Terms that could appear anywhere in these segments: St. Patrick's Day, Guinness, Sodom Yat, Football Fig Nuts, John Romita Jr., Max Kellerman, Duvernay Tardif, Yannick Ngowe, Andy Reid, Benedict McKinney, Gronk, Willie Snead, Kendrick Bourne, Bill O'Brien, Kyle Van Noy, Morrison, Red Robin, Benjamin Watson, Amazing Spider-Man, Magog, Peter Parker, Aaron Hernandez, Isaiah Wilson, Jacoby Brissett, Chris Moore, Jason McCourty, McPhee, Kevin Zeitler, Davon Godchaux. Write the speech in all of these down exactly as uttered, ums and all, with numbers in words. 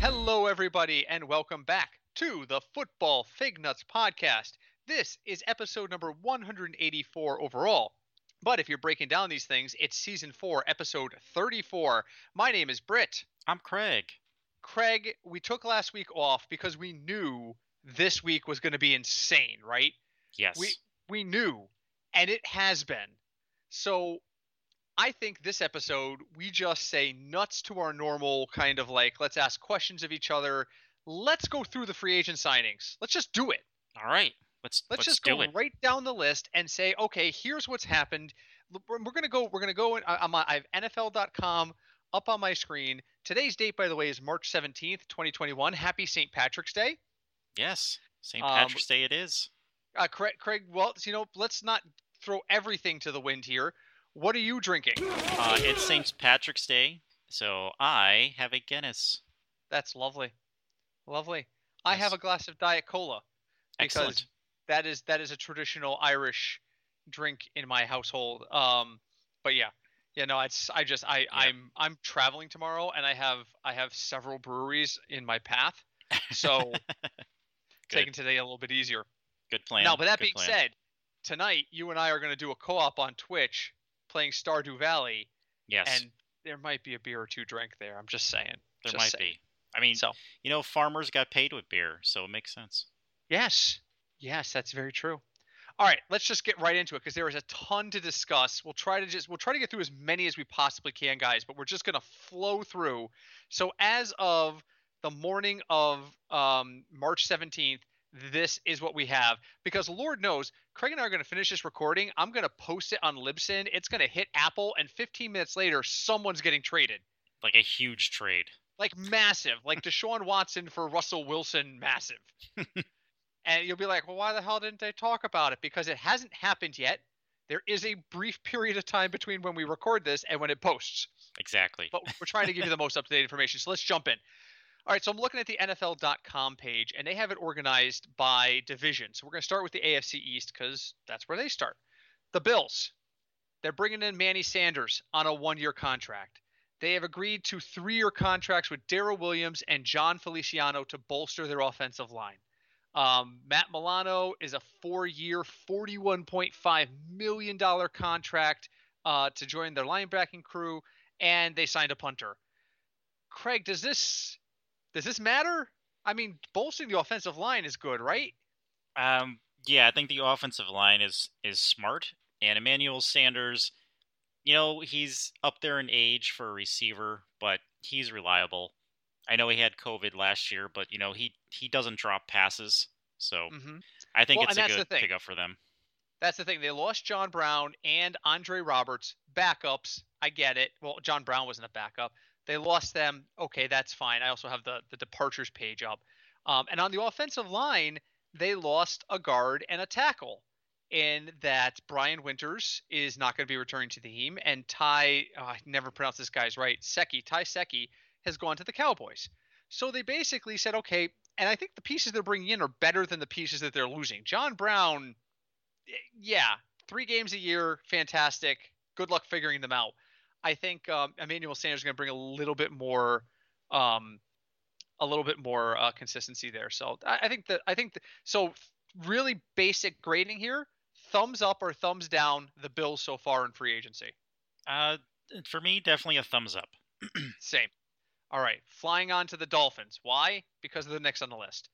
Hello, everybody, and welcome back to the Football Fig Nuts podcast. This is episode number one hundred eighty-four overall. But if you're breaking down these things, it's season four, episode thirty-four. My name is Britt. I'm Craig. Craig, we took last week off because we knew this week was going to be insane, right? Yes. We we knew, and it has been. So I think this episode, we just say nuts to our normal kind of like, let's ask questions of each other. Let's go through the free agent signings. Let's just do it. All right. Let's, let's, let's just go it. right down the list and say, okay, here's what's happened. We're, we're going to go, we're going to go in, I'm on, I have N F L dot com up on my screen. Today's date, by the way, is March seventeenth, twenty twenty-one. Happy Saint Patrick's Day. Yes. Saint Patrick's um, Day it is. Uh, Craig, Craig, well, you know, let's not throw everything to the wind here. What are you drinking? Uh, it's Saint Patrick's Day, so I have a Guinness. That's lovely. Lovely. Yes. I have a glass of Diet Cola. Because Excellent. that is that is a traditional Irish drink in my household. Um, but yeah. Yeah, no, it's I just I, yeah. I'm I'm traveling tomorrow and I have I have several breweries in my path. So taking today a little bit easier. Good plan. Now, but that Good being plan. said, tonight you and I are gonna do a co-op on Twitch. Playing Stardew Valley, yes, and there might be a beer or two drank there. I'm just saying. There just might saying. be. I mean, so. you know, farmers got paid with beer, so it makes sense. Yes, yes, that's very true. All right, let's just get right into it because there is a ton to discuss. We'll try to just we'll try to get through as many as we possibly can, guys. But we're just gonna flow through. So as of the morning of um, March seventeenth. This is what we have because Lord knows Craig and I are going to finish this recording. I'm going to post it on Libsyn. It's going to hit Apple and fifteen minutes later, someone's getting traded. Like a huge trade, like massive, like Deshaun Watson for Russell Wilson, massive. And you'll be like, well, why the hell didn't they talk about it? Because it hasn't happened yet. There is a brief period of time between when we record this and when it posts. Exactly. But we're trying to give you the most up-to-date information. So let's jump in. All right, so I'm looking at the N F L dot com page, and they have it organized by division. So we're going to start with the A F C East because that's where they start. The Bills, they're bringing in Manny Sanders on a one-year contract. They have agreed to three-year contracts with Darrell Williams and John Feliciano to bolster their offensive line. Um, Matt Milano is a four-year, forty-one point five million dollars contract uh, to join their linebacking crew, and they signed a punter. Craig, does this... Does this matter? I mean, bolstering the offensive line is good, right? Um, yeah, I think the offensive line is is smart. And Emmanuel Sanders, you know, he's up there in age for a receiver, but he's reliable. I know he had COVID last year, but, you know, he, he doesn't drop passes. So mm-hmm. I think well, it's a good pickup for them. That's the thing. They lost John Brown and Andre Roberts, backups. I get it. Well, John Brown wasn't a backup. They lost them. Okay, that's fine. I also have the, the departures page up. Um, and on the offensive line, they lost a guard and a tackle in that Brian Winters is not going to be returning to the team. And Ty, oh, I never pronounce this guy's right, Secky, Ty Secky has gone to the Cowboys. So they basically said, okay, and I think the pieces they're bringing in are better than the pieces that they're losing. John Brown, yeah, three games a year, fantastic. Good luck figuring them out. I think um, Emmanuel Sanders is going to bring a little bit more, um, a little bit more uh, consistency there. So I, I think that I think the, so. Really basic grading here: thumbs up or thumbs down the Bills so far in free agency. Uh, for me, definitely a thumbs up. Same. All right, flying on to the Dolphins. Why? Because of the next on the list.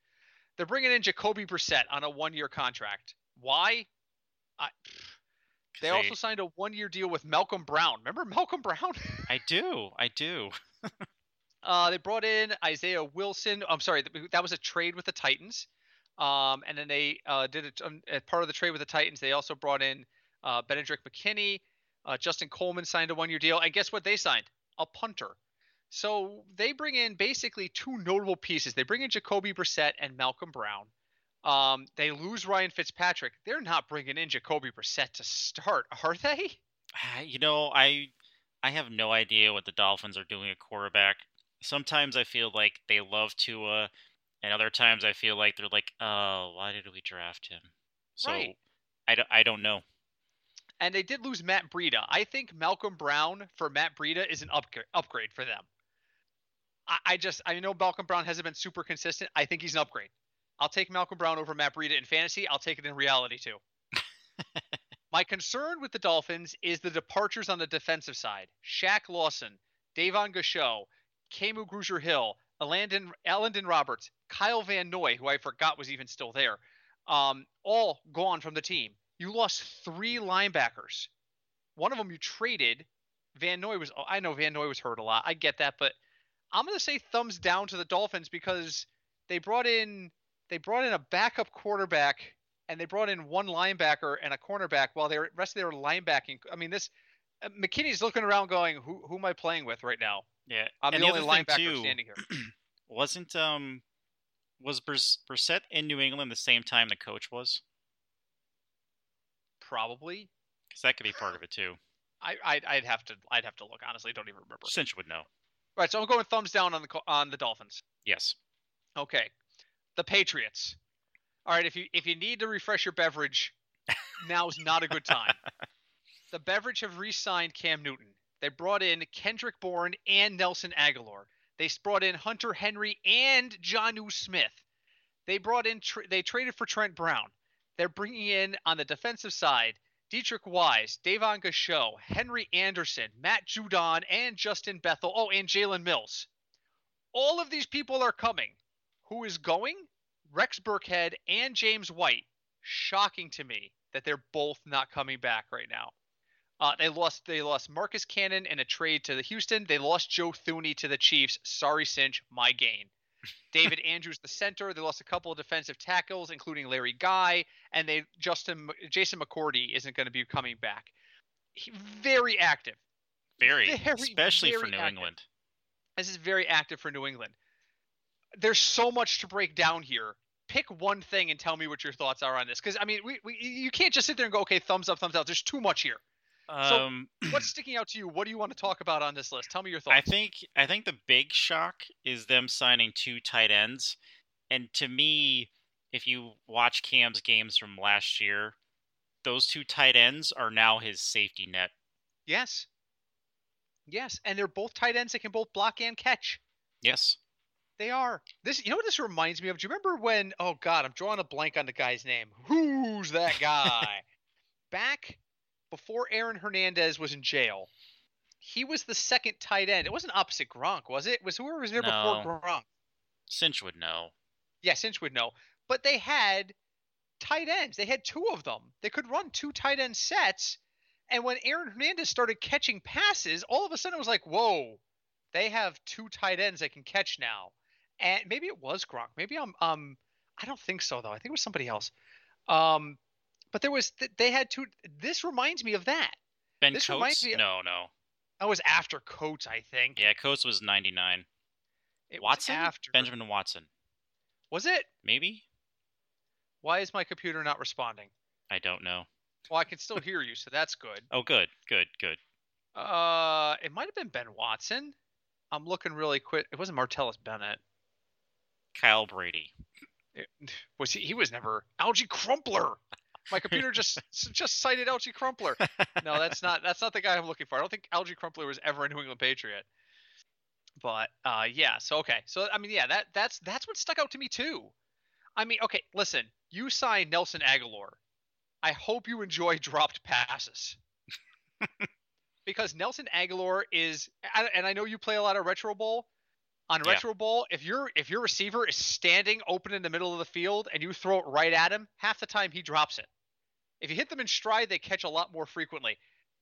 They're bringing in Jacoby Brissett on a one-year contract. Why? I. They also signed a one-year deal with Malcolm Brown. Remember Malcolm Brown? I do. I do. uh, they brought in Isaiah Wilson. I'm sorry. That was a trade with the Titans. Um, and then they uh, did it um, as part of the trade with the Titans. They also brought in uh, Benedict McKinney. Uh, Justin Coleman signed a one-year deal. And guess what they signed? A punter. So they bring in basically two notable pieces. They bring in Jacoby Brissett and Malcolm Brown. Um, they lose Ryan Fitzpatrick. They're not bringing in Jacoby Brissett to start, are they? You know, I I have no idea what the Dolphins are doing at quarterback. Sometimes I feel like they love Tua, and other times I feel like they're like, oh, why did we draft him? So right. I, don't, I don't know. And they did lose Matt Breida. I think Malcolm Brown for Matt Breida is an upgrade for them. I, I just I know Malcolm Brown hasn't been super consistent. I think he's an upgrade. I'll take Malcolm Brown over Matt Breida in fantasy. I'll take it in reality too. My concern with the Dolphins is the departures on the defensive side. Shaq Lawson, Davon Godchaux, Kamu Grugier-Hill, Alandon, Alendon Roberts, Kyle Van Noy, who I forgot was even still there, um, all gone from the team. You lost three linebackers. One of them you traded. Van Noy was – I know Van Noy was hurt a lot. I get that, but I'm going to say thumbs down to the Dolphins because they brought in they brought in a backup quarterback and they brought in one linebacker and a cornerback while the rest of their linebacking – I mean, this uh, – McKinney's looking around going, who who am I playing with right now? Yeah. I'm and the, the only linebacker too, standing here. Wasn't um, – was Brissett in New England the same time the coach was? Probably. Because that could be part of it too. I, I'd, I'd have to, I'd have to look. Honestly, don't even remember. Cinch would know. All right, so I'm going thumbs down on the on the Dolphins. Yes. Okay. The Patriots. All right, if you if you need to refresh your beverage, now's not a good time. The Beverage have re-signed Cam Newton. They brought in Kendrick Bourne and Nelson Aguilar. They brought in Hunter Henry and Jonnu Smith. They brought in, tra- they traded for Trent Brown. They're bringing in on the defensive side Dietrich Wise, Davon Godchaux, Henry Anderson, Matt Judon, and Justin Bethel. Oh, and Jalen Mills. All of these people are coming. Who is going? Rex Burkhead and James White. Shocking to me that they're both not coming back right now. Uh, they lost They lost Marcus Cannon in a trade to the Houston. They lost Joe Thuney to the Chiefs. Sorry, Cinch, my gain. David Andrews, the center. They lost a couple of defensive tackles, including Larry Guy, and they Justin Jason McCourty isn't going to be coming back. He, very active, very, very especially very for New active. England. This is very active for New England. There's so much to break down here. Pick one thing and tell me what your thoughts are on this, because I mean, we, we you can't just sit there and go, okay, thumbs up, thumbs out. There's too much here. Um, so what's sticking out to you? What do you want to talk about on this list? Tell me your thoughts. I think I think the big shock is them signing two tight ends. And to me, if you watch Cam's games from last year, those two tight ends are now his safety net. Yes. Yes, and they're both tight ends that can both block and catch. Yes. They are. This, you know what this reminds me of? Do you remember when, oh God, I'm drawing a blank on the guy's name. Who's that guy? Back before Aaron Hernandez was in jail, he was the second tight end. It wasn't opposite Gronk, was it? Was whoever was there no. before Gronk? Cinch would know. Yeah, Cinch would know. But they had tight ends. They had two of them. They could run two tight end sets. And when Aaron Hernandez started catching passes, all of a sudden it was like, whoa, they have two tight ends that can catch now. And maybe it was Gronk. Maybe I'm. Um, I don't think so though. I think it was somebody else. Um. But there was – they had two – this reminds me of that. Ben this Coates? Reminds me of, no, no. That was after Coates, I think. Yeah, Coates was ninety-nine. It Watson? Was after. Benjamin Watson. Was it? Maybe. Why is my computer not responding? I don't know. Well, I can still hear you, so that's good. Oh, good, good, good. Uh, it might have been Ben Watson. I'm looking really quick. It wasn't Martellus Bennett. Kyle Brady. It, was he, he was never – Algie Crumpler. My computer just just cited Algie Crumpler. No, that's not that's not the guy I'm looking for. I don't think Algie Crumpler was ever a New England Patriot. But uh, yeah, so okay, so I mean, yeah, that that's that's what stuck out to me too. I mean, okay, listen, you signed Nelson Aguilar. I hope you enjoy dropped passes because Nelson Aguilar is, and I know you play a lot of Retro Bowl. On Retro yeah. Bowl, if your if your receiver is standing open in the middle of the field and you throw it right at him, half the time he drops it. If you hit them in stride, they catch a lot more frequently.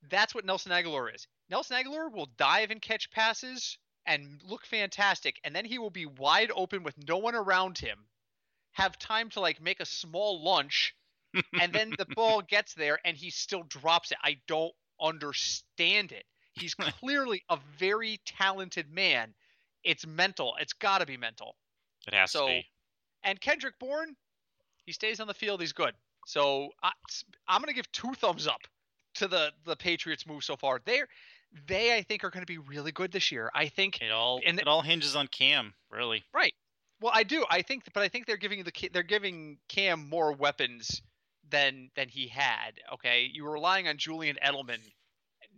That's what Nelson Aguilar is. Nelson Aguilar will dive and catch passes and look fantastic, and then he will be wide open with no one around him, have time to like make a small lunge, and then the ball gets there and he still drops it. I don't understand it. He's clearly a very talented man. It's mental. It's got to be mental. It has so, to be. And Kendrick Bourne, he stays on the field. He's good. So I, I'm going to give two thumbs up to the, the Patriots' move so far. They, they I think, are going to be really good this year. I think it all and it all hinges on Cam, really. Right. Well, I do. I think, but I think they're giving the they're giving Cam more weapons than than he had. Okay, you were relying on Julian Edelman.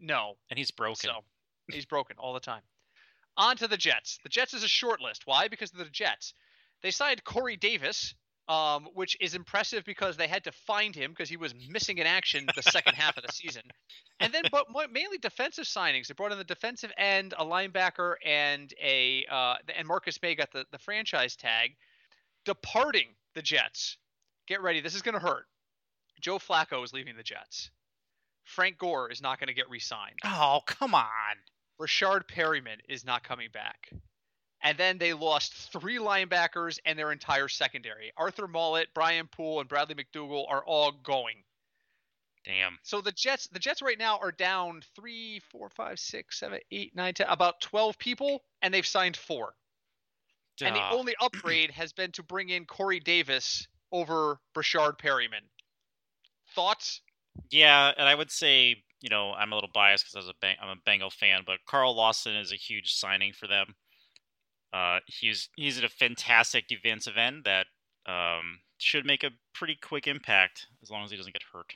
No, and he's broken. So he's broken all the time. On to the Jets. The Jets is a short list. Why? Because of the Jets. They signed Corey Davis, um, which is impressive because they had to find him because he was missing in action the second half of the season. And then but mainly defensive signings. They brought in the defensive end, a linebacker, and a uh, and Marcus May got the, the franchise tag. Departing the Jets. Get ready. This is going to hurt. Joe Flacco is leaving the Jets. Frank Gore is not going to get re-signed. Oh, come on. Breshad Perriman is not coming back. And then they lost three linebackers and their entire secondary. Arthur Mollett, Brian Poole, and Bradley McDougal are all going. Damn. So the Jets the Jets right now are down three, four, five, six, seven, eight, nine, ten, about twelve people, and they've signed four. Duh. And the only upgrade has been to bring in Corey Davis over Breshad Perriman. Thoughts? Yeah, and I would say, you know, I'm a little biased because I was a Bang- I'm a Bengal fan, but Carl Lawson is a huge signing for them. Uh, he's he's a fantastic defensive end that um, should make a pretty quick impact as long as he doesn't get hurt.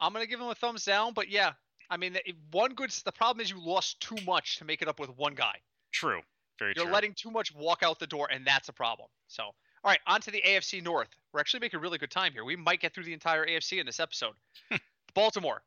I'm gonna give him a thumbs down, but yeah, I mean, one good. The problem is you lost too much to make it up with one guy. True, very You're true. You're letting too much walk out the door, and that's a problem. So, all right, on to the A F C North. We're actually making really good time here. We might get through the entire A F C in this episode. Baltimore.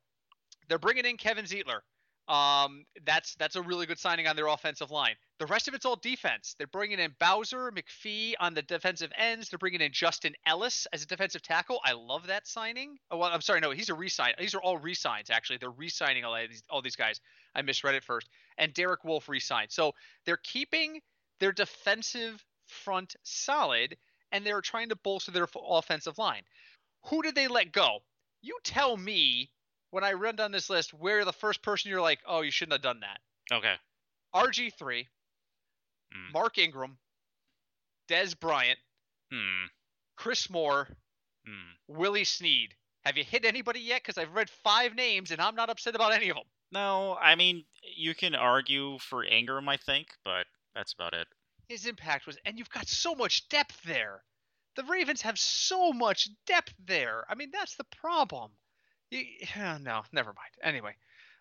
They're bringing in Kevin Zeitler. Um, that's that's a really good signing on their offensive line. The rest of it's all defense. They're bringing in Bowser, McPhee on the defensive ends. They're bringing in Justin Ellis as a defensive tackle. I love that signing. Oh, well, I'm sorry. No, he's a re-sign. These are all re-signs, actually. They're re-signing all these, all these guys. I misread it first. And Derek Wolfe re-signed. So they're keeping their defensive front solid, and they're trying to bolster their offensive line. Who did they let go? You tell me. When I run down this list, where the first person you're like, oh, you shouldn't have done that. Okay. R G three, mm. Mark Ingram, Dez Bryant, mm. Chris Moore, mm. Willie Snead. Have you hit anybody yet? Because I've read five names, and I'm not upset about any of them. No, I mean, you can argue for Ingram, I think, but that's about it. His impact was – and you've got so much depth there. The Ravens have so much depth there. I mean, that's the problem. Yeah, no, never mind. Anyway,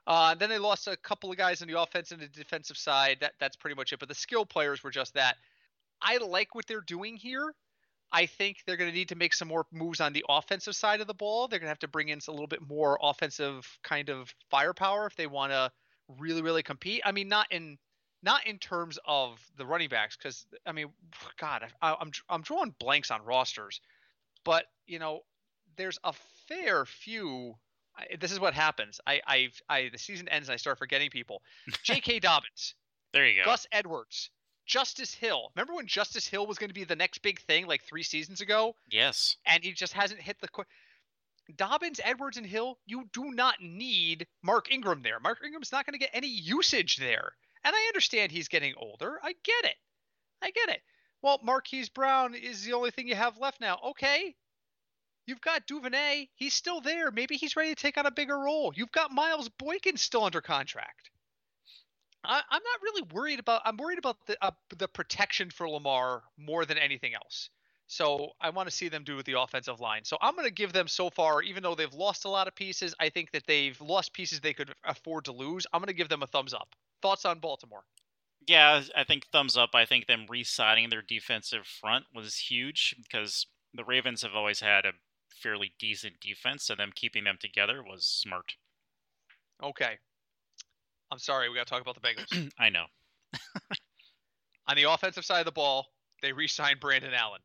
uh, then they lost a couple of guys on the offense and the defensive side. That that's pretty much it. But the skill players were just that. I like what they're doing here. I think they're going to need to make some more moves on the offensive side of the ball. They're going to have to bring in a little bit more offensive kind of firepower if they want to really, really compete. I mean, not in not in terms of the running backs, because I mean, God, I, I'm I'm drawing blanks on rosters, but you know. There's a fair few. I, this is what happens. I, I, I, the season ends and I start forgetting people. J K Dobbins. There you go. Gus Edwards. Justice Hill. Remember when Justice Hill was going to be the next big thing like three seasons ago? Yes. And he just hasn't hit the. Qu- Dobbins, Edwards, and Hill. You do not need Mark Ingram there. Mark Ingram's not going to get any usage there. And I understand he's getting older. I get it. I get it. Well, Marquise Brown is the only thing you have left now. Okay. You've got Duvernay. He's still there. Maybe he's ready to take on a bigger role. You've got Miles Boykin still under contract. I, I'm not really worried about – I'm worried about the uh, the protection for Lamar more than anything else. So I want to see them do with the offensive line. So I'm going to give them so far, even though they've lost a lot of pieces, I think that they've lost pieces they could afford to lose. I'm going to give them a thumbs up. Thoughts on Baltimore? Yeah, I think thumbs up. I think them re-signing their defensive front was huge because the Ravens have always had a – fairly decent defense, so them keeping them together was smart. Okay. I'm sorry, we got to talk about the Bengals. I know. On the offensive side of the ball, they re-signed Brandon Allen.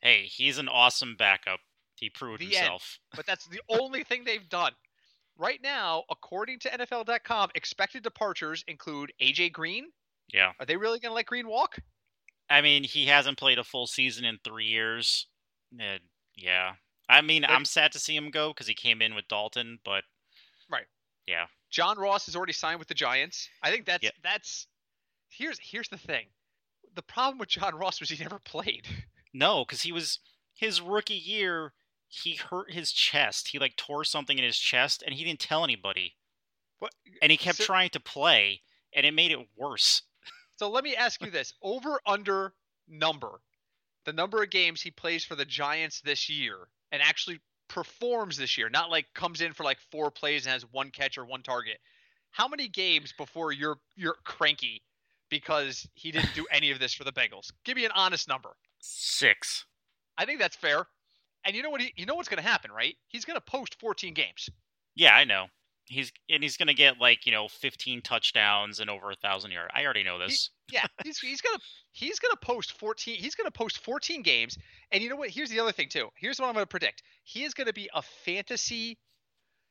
Hey, he's an awesome backup. He proved the himself. End. But that's the only thing they've done. Right now, according to N F L dot com, expected departures include A J Green. Yeah. Are they really going to let Green walk? I mean, he hasn't played a full season in three years. Uh, yeah. I mean, I'm sad to see him go because he came in with Dalton, but right, yeah. John Ross has already signed with the Giants. I think that's yep. that's here's here's the thing. The problem with John Ross was he never played. No, because he was his rookie year. He hurt his chest. He like tore something in his chest, and he didn't tell anybody. What? And he kept so, trying to play, and it made it worse. So let me ask you this: over under number, the number of games he plays for the Giants this year. And actually performs this year, not like comes in for like four plays and has one catch or one target. How many games before you're you're cranky because he didn't do any of this for the Bengals. Give me an honest number. Six. I think that's fair. And you know what? He, you know what's going to happen, right? He's going to post fourteen games. Yeah, I know. He's and he's going to get like, you know, fifteen touchdowns and over a thousand yards. I already know this. He, yeah, he's he's going to he's going to post fourteen. He's going to post fourteen games. And you know what? Here's the other thing too. Here's what I'm going to predict. He is going to be a fantasy.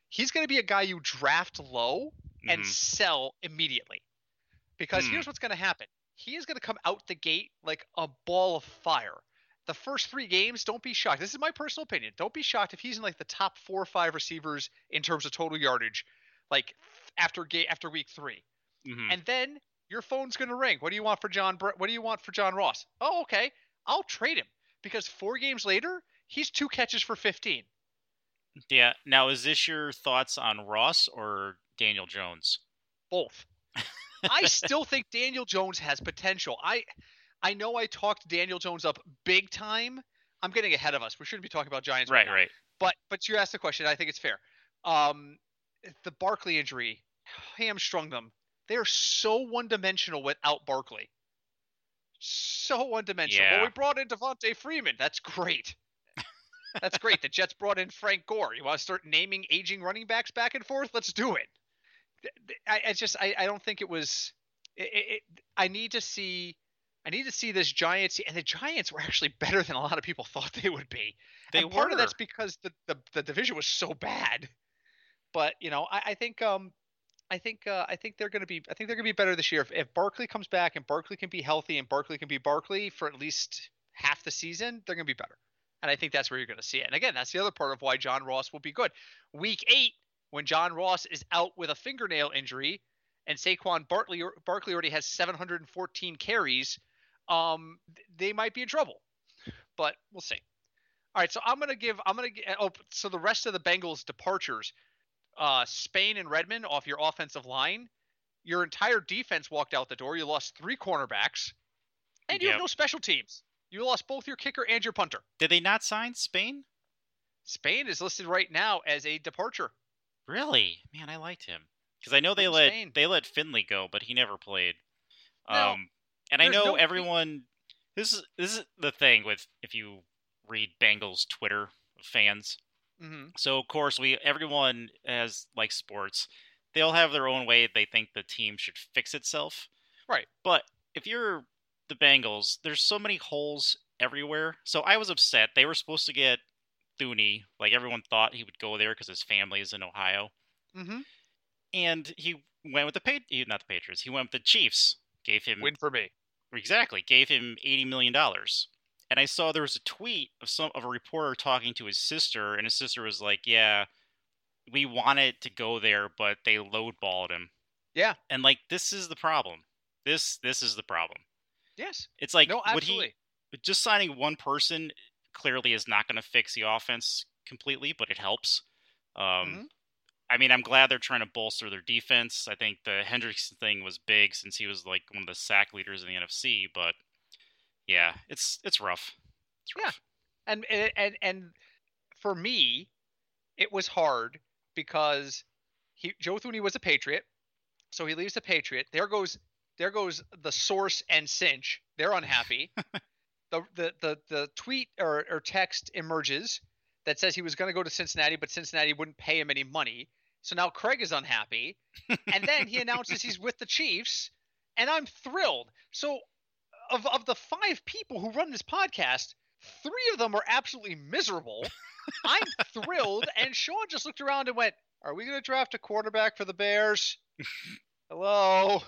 He's going to be a guy you draft low and mm. sell immediately, because mm. here's what's going to happen. He is going to come out the gate like a ball of fire. The first three games, don't be shocked. This is my personal opinion. Don't be shocked if he's in like the top four or five receivers in terms of total yardage, like after ga- after week three. Mm-hmm. And then your phone's going to ring. What do you want for John? Br- what do you want for John Ross? Oh, okay. I'll trade him, because four games later, he's two catches for fifteen. Yeah. Now, is this your thoughts on Ross or Daniel Jones? Both. I still think Daniel Jones has potential. I. I know I talked Daniel Jones up big time. I'm getting ahead of us. We shouldn't be talking about Giants right, right now. Right. But but you asked the question. I think it's fair. Um, the Barkley injury hamstrung them. They are so one-dimensional without Barkley. So one-dimensional. Yeah. Well, we brought in Devontae Freeman. That's great. That's great. The Jets brought in Frank Gore. You want to start naming aging running backs back and forth? Let's do it. I, I just I, I don't think it was it, – it, I need to see – I need to see this Giants, and the Giants were actually better than a lot of people thought they would be. They and part were. of that's because the, the, the division was so bad. But you know, I, I think um, I think uh, I think they're going to be I think they're going to be better this year if, if Barkley comes back and Barkley can be healthy and Barkley can be Barkley for at least half the season. They're going to be better, and I think that's where you're going to see it. And again, that's the other part of why John Ross will be good. Week eight, when John Ross is out with a fingernail injury, and Saquon Barkley Barkley already has seven hundred fourteen carries. Um, they might be in trouble, but we'll see. All right. So I'm going to give, I'm going to, oh, so the rest of the Bengals departures, uh, Spain and Redmond off your offensive line, your entire defense walked out the door. You lost three cornerbacks and you yep. have no special teams. You lost both your kicker and your punter. Did they not sign Spain? Spain is listed right now as a departure. Really? Man, I liked him. Cause I know they let, Spain. they let Finley go, but he never played. No. Um, And There's I know no... everyone. This is this is the thing with if you read Bengals Twitter fans. Mm-hmm. So of course we everyone has like sports. They'll have their own way they think the team should fix itself. Right. But if you're the Bengals, there's so many holes everywhere. So I was upset. They were supposed to get Thuney. Like everyone thought he would go there because his family is in Ohio. Mm-hmm. And he went with the pa- not the Patriots. He went with the Chiefs. Gave him win for me. Exactly. Gave him eighty million dollars. And I saw there was a tweet of some of a reporter talking to his sister, and his sister was like, yeah, we wanted to go there, but they lowballed him. Yeah. And like, this is the problem. This this is the problem. Yes. It's like, no, absolutely. Would he, just signing one person clearly is not going to fix the offense completely, but it helps. Um, mm-hmm. I mean, I'm glad they're trying to bolster their defense. I think the Hendrickson thing was big since he was like one of the sack leaders in the N F C. But yeah, it's it's rough. It's rough. Yeah, and and and for me, it was hard because he, Joe Thuney was a Patriot, so he leaves the Patriot. There goes there goes the source and cinch. They're unhappy. the, the the the tweet or, or text emerges that says he was going to go to Cincinnati, but Cincinnati wouldn't pay him any money. So now Craig is unhappy, and then he announces he's with the Chiefs, and I'm thrilled. So of of the five people who run this podcast, three of them are absolutely miserable. I'm thrilled, and Sean just looked around and went, are we going to draft a quarterback for the Bears? Hello?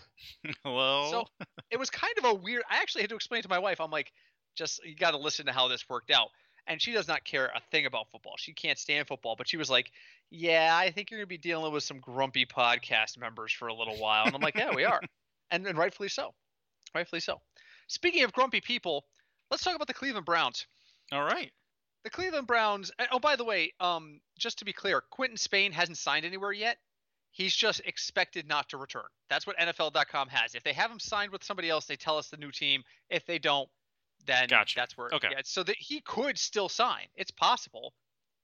Hello? So it was kind of a weird – I actually had to explain to my wife. I'm like, just you got to listen to how this worked out. And she does not care a thing about football. She can't stand football. But she was like, yeah, I think you're going to be dealing with some grumpy podcast members for a little while. And I'm like, yeah, we are. And, and rightfully so. Rightfully so. Speaking of grumpy people, let's talk about the Cleveland Browns. All right. The Cleveland Browns – oh, by the way, um, just to be clear, Quentin Spain hasn't signed anywhere yet. He's just expected not to return. That's what N F L dot com has. If they have him signed with somebody else, they tell us the new team. If they don't, then gotcha. That's where okay. Yeah, so that he could still sign. It's possible.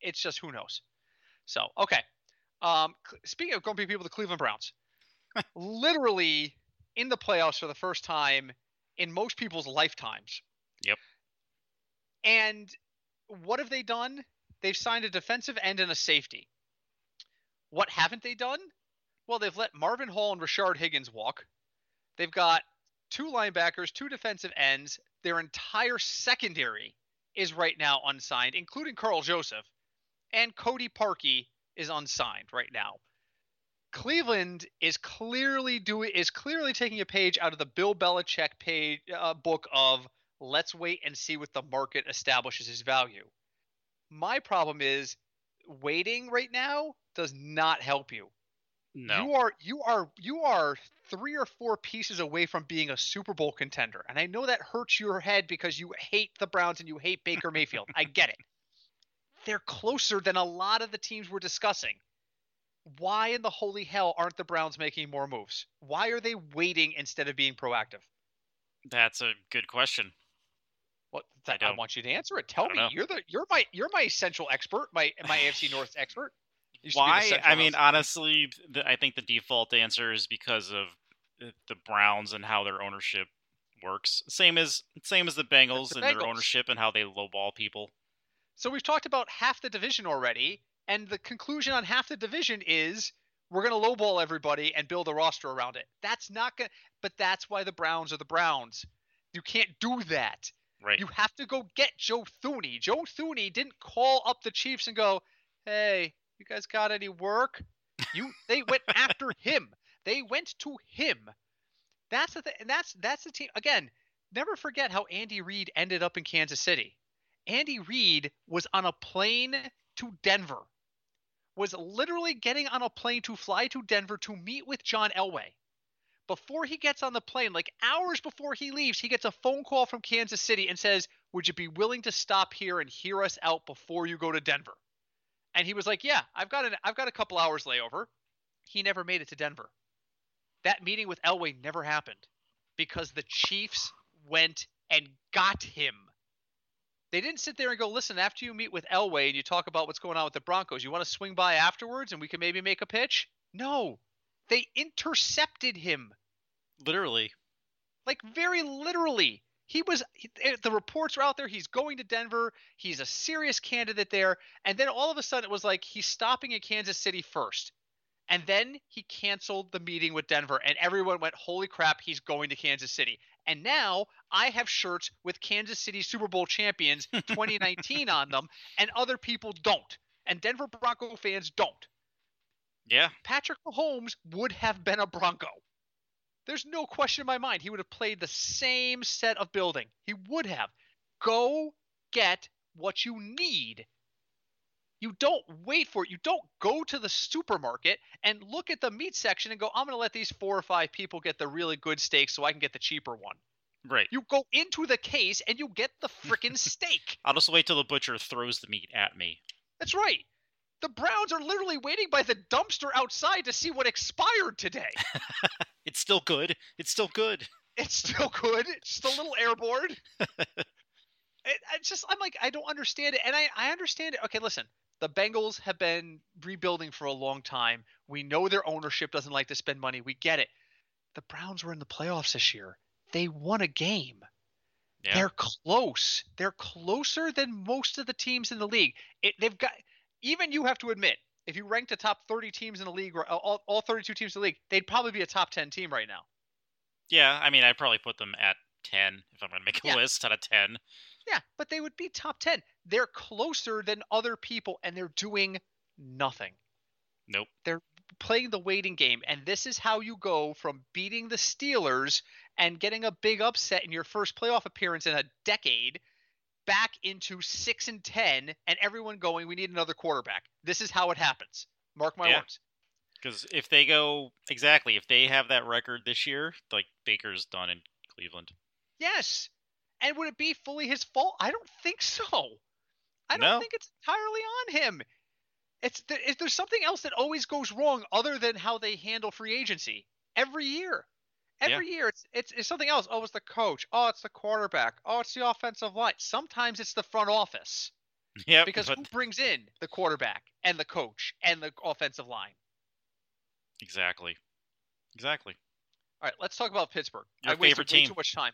It's just who knows. So, okay. Um, speaking of grumpy people, the Cleveland Browns. Literally in the playoffs for the first time in most people's lifetimes. Yep. And what have they done? They've signed a defensive end and a safety. What haven't they done? Well, they've let Marvin Hall and Rashard Higgins walk. They've got two linebackers, two defensive ends. Their entire secondary is right now unsigned, including Karl Joseph. And Cody Parkey is unsigned right now. Cleveland is clearly doing is clearly taking a page out of the Bill Belichick page uh, book of let's wait and see what the market establishes its value. My problem is waiting right now does not help you. No. You are you are you are three or four pieces away from being a Super Bowl contender. And I know that hurts your head because you hate the Browns and you hate Baker Mayfield. I get it. They're closer than a lot of the teams we're discussing. Why in the holy hell aren't the Browns making more moves? Why are they waiting instead of being proactive? That's a good question. Well, that, I, I want you to answer it. Tell me, know. you're the you're my you're my essential expert, my my A F C North expert. Why? I mean, honestly, the, I think the default answer is because of the Browns and how their ownership works. Same as same as the Bengals the and Bengals. Their ownership and how they lowball people. So we've talked about half the division already. And the conclusion on half the division is we're going to lowball everybody and build a roster around it. That's not going to – but that's why the Browns are the Browns. You can't do that. Right. You have to go get Joe Thuney. Joe Thuney didn't call up the Chiefs and go, hey, you guys got any work? You They went after him. They went to him. That's the thing. And that's, that's the team. Again, never forget how Andy Reid ended up in Kansas City. Andy Reid was on a plane to Denver. Was literally getting on a plane to fly to Denver to meet with John Elway. Before he gets on the plane, like hours before he leaves, he gets a phone call from Kansas City and says, would you be willing to stop here and hear us out before you go to Denver? And he was like, yeah, I've got an, I've got a couple hours layover. He never made it to Denver. That meeting with Elway never happened because the Chiefs went and got him. They didn't sit there and go, listen, after you meet with Elway and you talk about what's going on with the Broncos, you want to swing by afterwards and we can maybe make a pitch? No. They intercepted him. Literally. Like, very literally. He was – the reports were out there. He's going to Denver. He's a serious candidate there. And then all of a sudden it was like he's stopping in Kansas City first. And then he canceled the meeting with Denver, and everyone went, holy crap, he's going to Kansas City. And now I have shirts with Kansas City Super Bowl champions twenty nineteen on them, and other people don't. And Denver Bronco fans don't. Yeah. Patrick Mahomes would have been a Bronco. There's no question in my mind he would have played the same set of building. He would have. Go get what you need. You don't wait for it. You don't go to the supermarket and look at the meat section and go, I'm going to let these four or five people get the really good steak so I can get the cheaper one. Right. You go into the case and you get the freaking steak. I'll just wait till the butcher throws the meat at me. That's right. The Browns are literally waiting by the dumpster outside to see what expired today. It's still good. It's still good. It's still good. It's just a little airborne. it, it's just, I'm like, I don't understand it. And I, I understand it. Okay, listen. The Bengals have been rebuilding for a long time. We know their ownership doesn't like to spend money. We get it. The Browns were in the playoffs this year. They won a game. Yeah. They're close. They're closer than most of the teams in the league. It, they've got even you have to admit, if you ranked the top thirty teams in the league, or all, all thirty-two teams in the league, they'd probably be a top ten team right now. Yeah, I mean, I'd probably put them at ten if I'm going to make a yeah. list out of ten. Yeah, but they would be top ten. They're closer than other people, and they're doing nothing. Nope. They're playing the waiting game, and this is how you go from beating the Steelers and getting a big upset in your first playoff appearance in a decade back into six and ten, and everyone going, we need another quarterback. This is how it happens. Mark my yeah. words. Because if they go – exactly. If they have that record this year, like Baker's done in Cleveland. Yes. And would it be fully his fault? I don't think so. I don't no. think it's entirely on him. It's th- if there's something else that always goes wrong other than how they handle free agency every year. Every yeah. year, it's, it's it's something else. Oh, it's the coach. Oh, it's the quarterback. Oh, it's the offensive line. Sometimes it's the front office. Yeah. Because but... who brings in the quarterback and the coach and the offensive line? Exactly. Exactly. All right, let's talk about Pittsburgh. Your I favorite wasted team. Way too much time.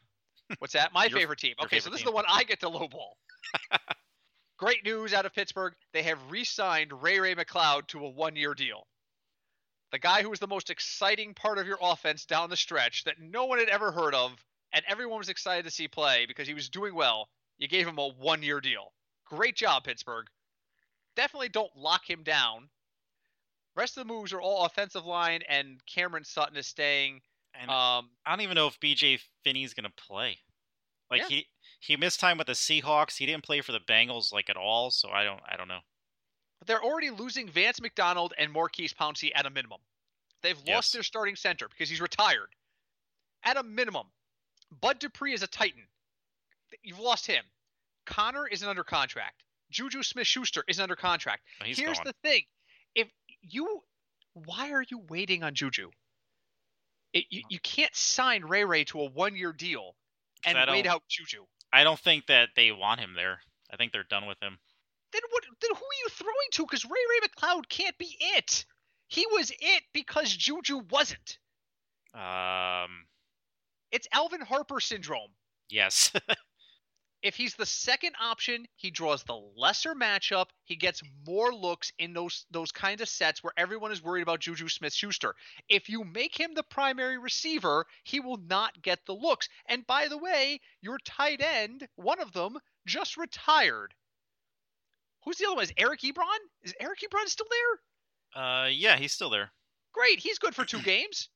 What's that? My your, favorite team. Okay, favorite so this team. is the one I get to lowball. Great news out of Pittsburgh. They have re-signed Ray Ray McCloud to a one-year deal. The guy who was the most exciting part of your offense down the stretch that no one had ever heard of, and everyone was excited to see play because he was doing well. You gave him a one-year deal. Great job, Pittsburgh. Definitely don't lock him down. Rest of the moves are all offensive line, and Cameron Sutton is staying. And um, I don't even know if B J Finney's going to play. Like yeah. he, he missed time with the Seahawks. He didn't play for the Bengals like at all. So I don't, I don't know. But they're already losing Vance McDonald and Maurkice Pouncey at a minimum. They've yes. lost their starting center because he's retired. At a minimum, Bud Dupree is a Titan. You've lost him. Connor isn't under contract. Juju Smith-Schuster isn't under contract. Oh, Here's gone. the thing. If you, why are you waiting on Juju? It, you, you can't sign Ray Ray to a one-year deal and wait out Juju. I don't think that they want him there. I think they're done with him. Then what? Then who are you throwing to? Because Ray Ray McCloud can't be it. He was it because Juju wasn't. Um, It's Alvin Harper syndrome. Yes. If he's the second option, he draws the lesser matchup. He gets more looks in those those kinds of sets where everyone is worried about Juju Smith-Schuster. If you make him the primary receiver, he will not get the looks. And by the way, your tight end, one of them, just retired. Who's the other one? Is Eric Ebron? Is Eric Ebron still there? Uh, yeah, he's still there. Great. He's good for two games.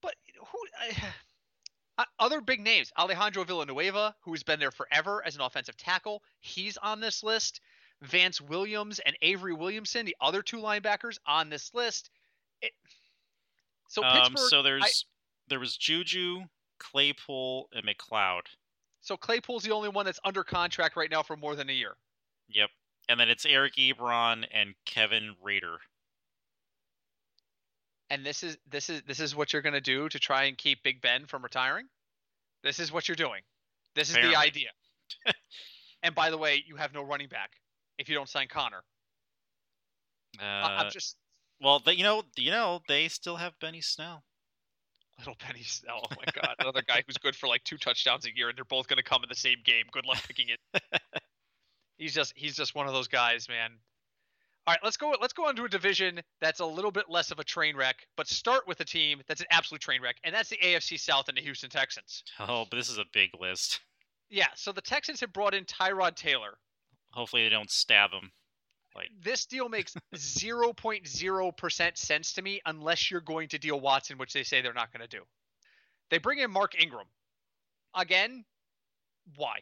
But who... Uh, Other big names, Alejandro Villanueva, who's been there forever as an offensive tackle. He's on this list. Vance Williams and Avery Williamson, the other two linebackers on this list. It... So um, Pittsburgh. So there's, I... there was Juju, Claypool, and McCloud. So Claypool's the only one that's under contract right now for more than a year. Yep. And then it's Eric Ebron and Kevin Rader. And this is this is this is what you're going to do to try and keep Big Ben from retiring. This is what you're doing. This is Apparently. the idea. And by the way, you have no running back if you don't sign Connor. Uh, I'm just well, they, you know, you know, they still have Benny Snell. Little Benny Snell. Oh my God, another guy who's good for like two touchdowns a year, and they're both going to come in the same game. Good luck picking it. he's just he's just one of those guys, man. All right, let's go. Let's go on to a division that's a little bit less of a train wreck, but start with a team that's an absolute train wreck, and that's the A F C South and the Houston Texans. Oh, but this is a big list. Yeah, so the Texans have brought in Tyrod Taylor. Hopefully, they don't stab him. Like this deal makes zero point zero percent sense to me, unless you're going to deal Watson, which they say they're not going to do. They bring in Mark Ingram. Again, why?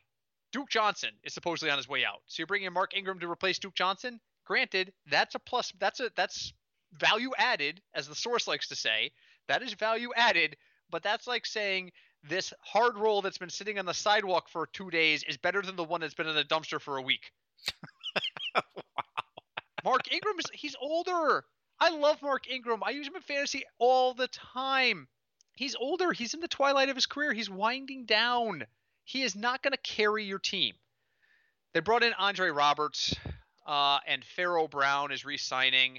Duke Johnson is supposedly on his way out, so you're bringing in Mark Ingram to replace Duke Johnson. Granted, that's a plus. That's a that's value added, as the source likes to say. That is value added, but that's like saying this hard roll that's been sitting on the sidewalk for two days is better than the one that's been in a dumpster for a week. Wow. Mark Ingram is he's older. I love Mark Ingram. I use him in fantasy all the time. He's older. He's in the twilight of his career. He's winding down. He is not going to carry your team. They brought in Andre Roberts. Uh, and Pharaoh Brown is re-signing.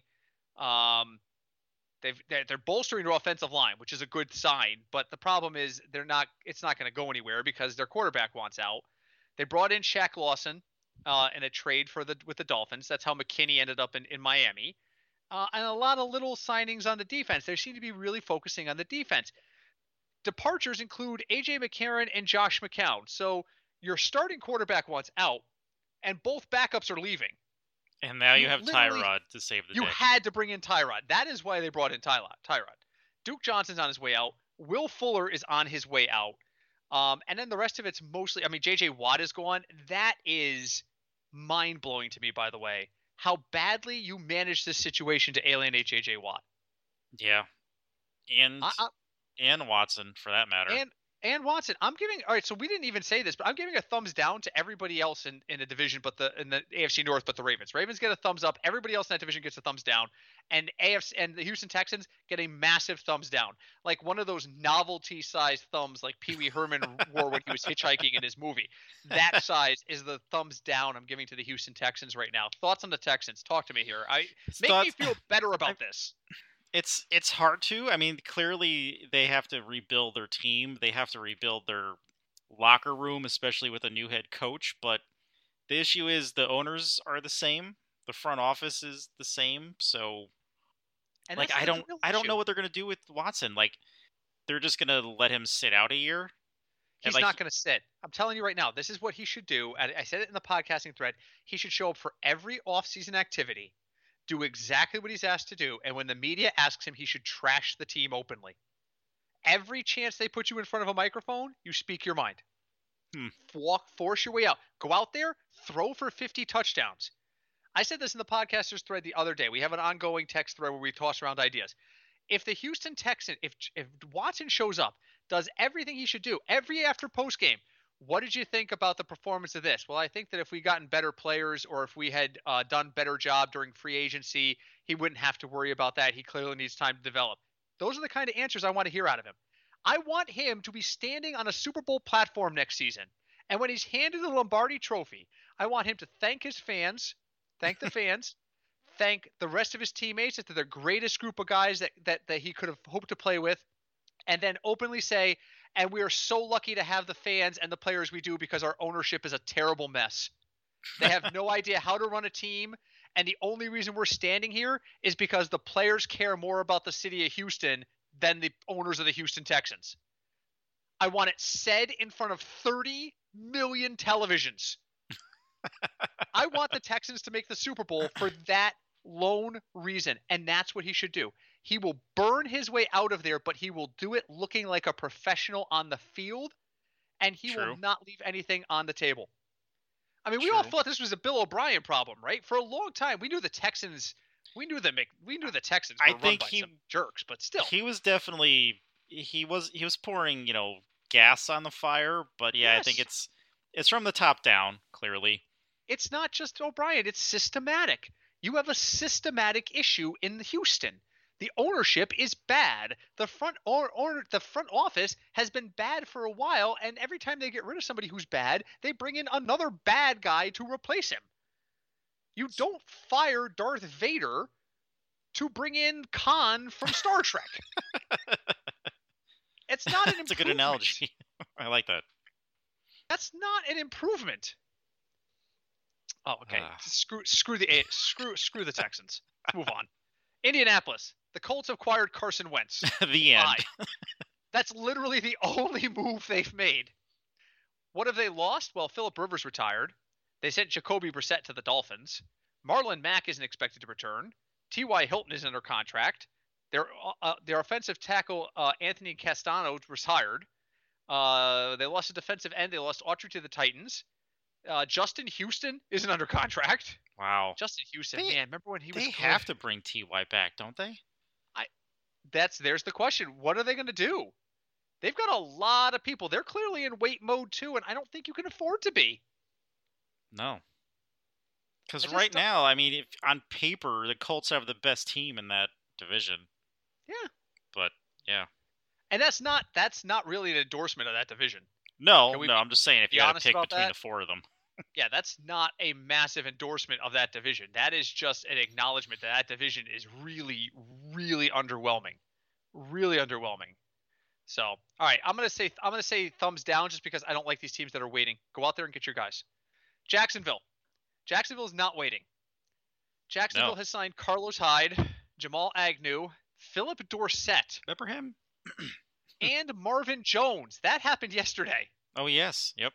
Um, they've, they're, they're bolstering their offensive line, which is a good sign. But the problem is they're not. It's not going to go anywhere because their quarterback wants out. They brought in Shaq Lawson uh, in a trade for the with the Dolphins. That's how McKinney ended up in in Miami. Uh, and a lot of little signings on the defense. They seem to be really focusing on the defense. Departures include A J McCarron and Josh McCown. So your starting quarterback wants out, and both backups are leaving. And now you, you have Tyrod to save the you day. You had to bring in Tyrod. That is why they brought in Tyrod. Tyrod. Duke Johnson's on his way out. Will Fuller is on his way out. Um, and then the rest of it's mostly – I mean, J J. Watt is gone. That is mind-blowing to me, by the way, how badly you managed this situation to alienate J J. Watt. Yeah. And I, I, and Watson, for that matter. And and Watson. I'm giving – all right, so we didn't even say this, but I'm giving a thumbs down to everybody else in, in the division but the in the A F C North but the Ravens. Ravens get a thumbs up. Everybody else in that division gets a thumbs down. And A F C and the Houston Texans get a massive thumbs down, like one of those novelty-sized thumbs like Pee Wee Herman wore when he was hitchhiking in his movie. That size is the thumbs down I'm giving to the Houston Texans right now. Thoughts on the Texans? Talk to me here. I Make Thoughts... me feel better about this. It's it's hard to. I mean, clearly they have to rebuild their team. They have to rebuild their locker room, especially with a new head coach. But the issue is the owners are the same. The front office is the same. So, and like, I don't I don't know what they're going to do with Watson. Like, they're just going to let him sit out a year. He's like, not going to sit. I'm telling you right now, this is what he should do. I said it in the podcasting thread. He should show up for every offseason activity, do exactly what he's asked to do, and when the media asks him, he should trash the team openly. Every chance they put you in front of a microphone, you speak your mind. Hmm. Walk, force your way out. Go out there, throw for fifty touchdowns. I said this in the podcasters thread the other day. We have an ongoing text thread where we toss around ideas. If the Houston Texans, if if Watson shows up, does everything he should do, every after post game, what did you think about the performance of this? Well, I think that if we gotten better players or if we had uh, done better job during free agency, he wouldn't have to worry about that. He clearly needs time to develop. Those are the kind of answers I want to hear out of him. I want him to be standing on a Super Bowl platform next season. And when he's handed the Lombardi trophy, I want him to thank his fans, thank the fans, thank the rest of his teammates. That they're the greatest group of guys that, that, that he could have hoped to play with. And then openly say, and we are so lucky to have the fans and the players we do because our ownership is a terrible mess. They have no idea how to run a team. And the only reason we're standing here is because the players care more about the city of Houston than the owners of the Houston Texans. I want it said in front of thirty million televisions. I want the Texans to make the Super Bowl for that lone reason. And that's what he should do. He will burn his way out of there, but he will do it looking like a professional on the field, and he True. Will not leave anything on the table. I mean, we True. All thought this was a Bill O'Brien problem, right? For a long time, we knew the Texans, we knew the we knew the Texans were I run think by he, some jerks, but still, he was definitely he was he was pouring you know gas on the fire. But yeah, yes. I think it's it's from the top down. Clearly, it's not just O'Brien; it's systematic. You have a systematic issue in Houston. The ownership is bad. The front or, or the front office has been bad for a while, and every time they get rid of somebody who's bad, they bring in another bad guy to replace him. You don't fire Darth Vader to bring in Khan from Star Trek. It's not an improvement. That's a good analogy. I like that. That's not an improvement. Oh, okay. Uh. Screw screw the screw screw the Texans. Move on. Indianapolis. The Colts acquired Carson Wentz. The end. That's literally the only move they've made. What have they lost? Well, Phillip Rivers retired. They sent Jacoby Brissett to the Dolphins. Marlon Mack isn't expected to return. T Y. Hilton is under contract. Their uh, their offensive tackle, uh, Anthony Castano, was hired. Uh, they lost a defensive end. They lost Autry to the Titans. Uh, Justin Houston isn't under contract. Wow. Justin Houston, they, man, remember when he was They clear? Have to bring T Y back, don't they? That's there's the question. What are they going to do? They've got a lot of people. They're clearly in wait mode too, and I don't think you can afford to be. No. Because right don't... now, I mean, if on paper, the Colts have the best team in that division. Yeah. But yeah. And that's not that's not really an endorsement of that division. No, no. I'm just saying if you got to pick between that? the four of them. Yeah, that's not a massive endorsement of that division. That is just an acknowledgement that that division is really, really underwhelming, really underwhelming. So, all right, I'm gonna say I'm gonna say thumbs down just because I don't like these teams that are waiting. Go out there and get your guys. Jacksonville, Jacksonville is not waiting. Jacksonville no. has signed Carlos Hyde, Jamal Agnew, Philip Dorsett. Remember him? And Marvin Jones. That happened yesterday. Oh yes, yep.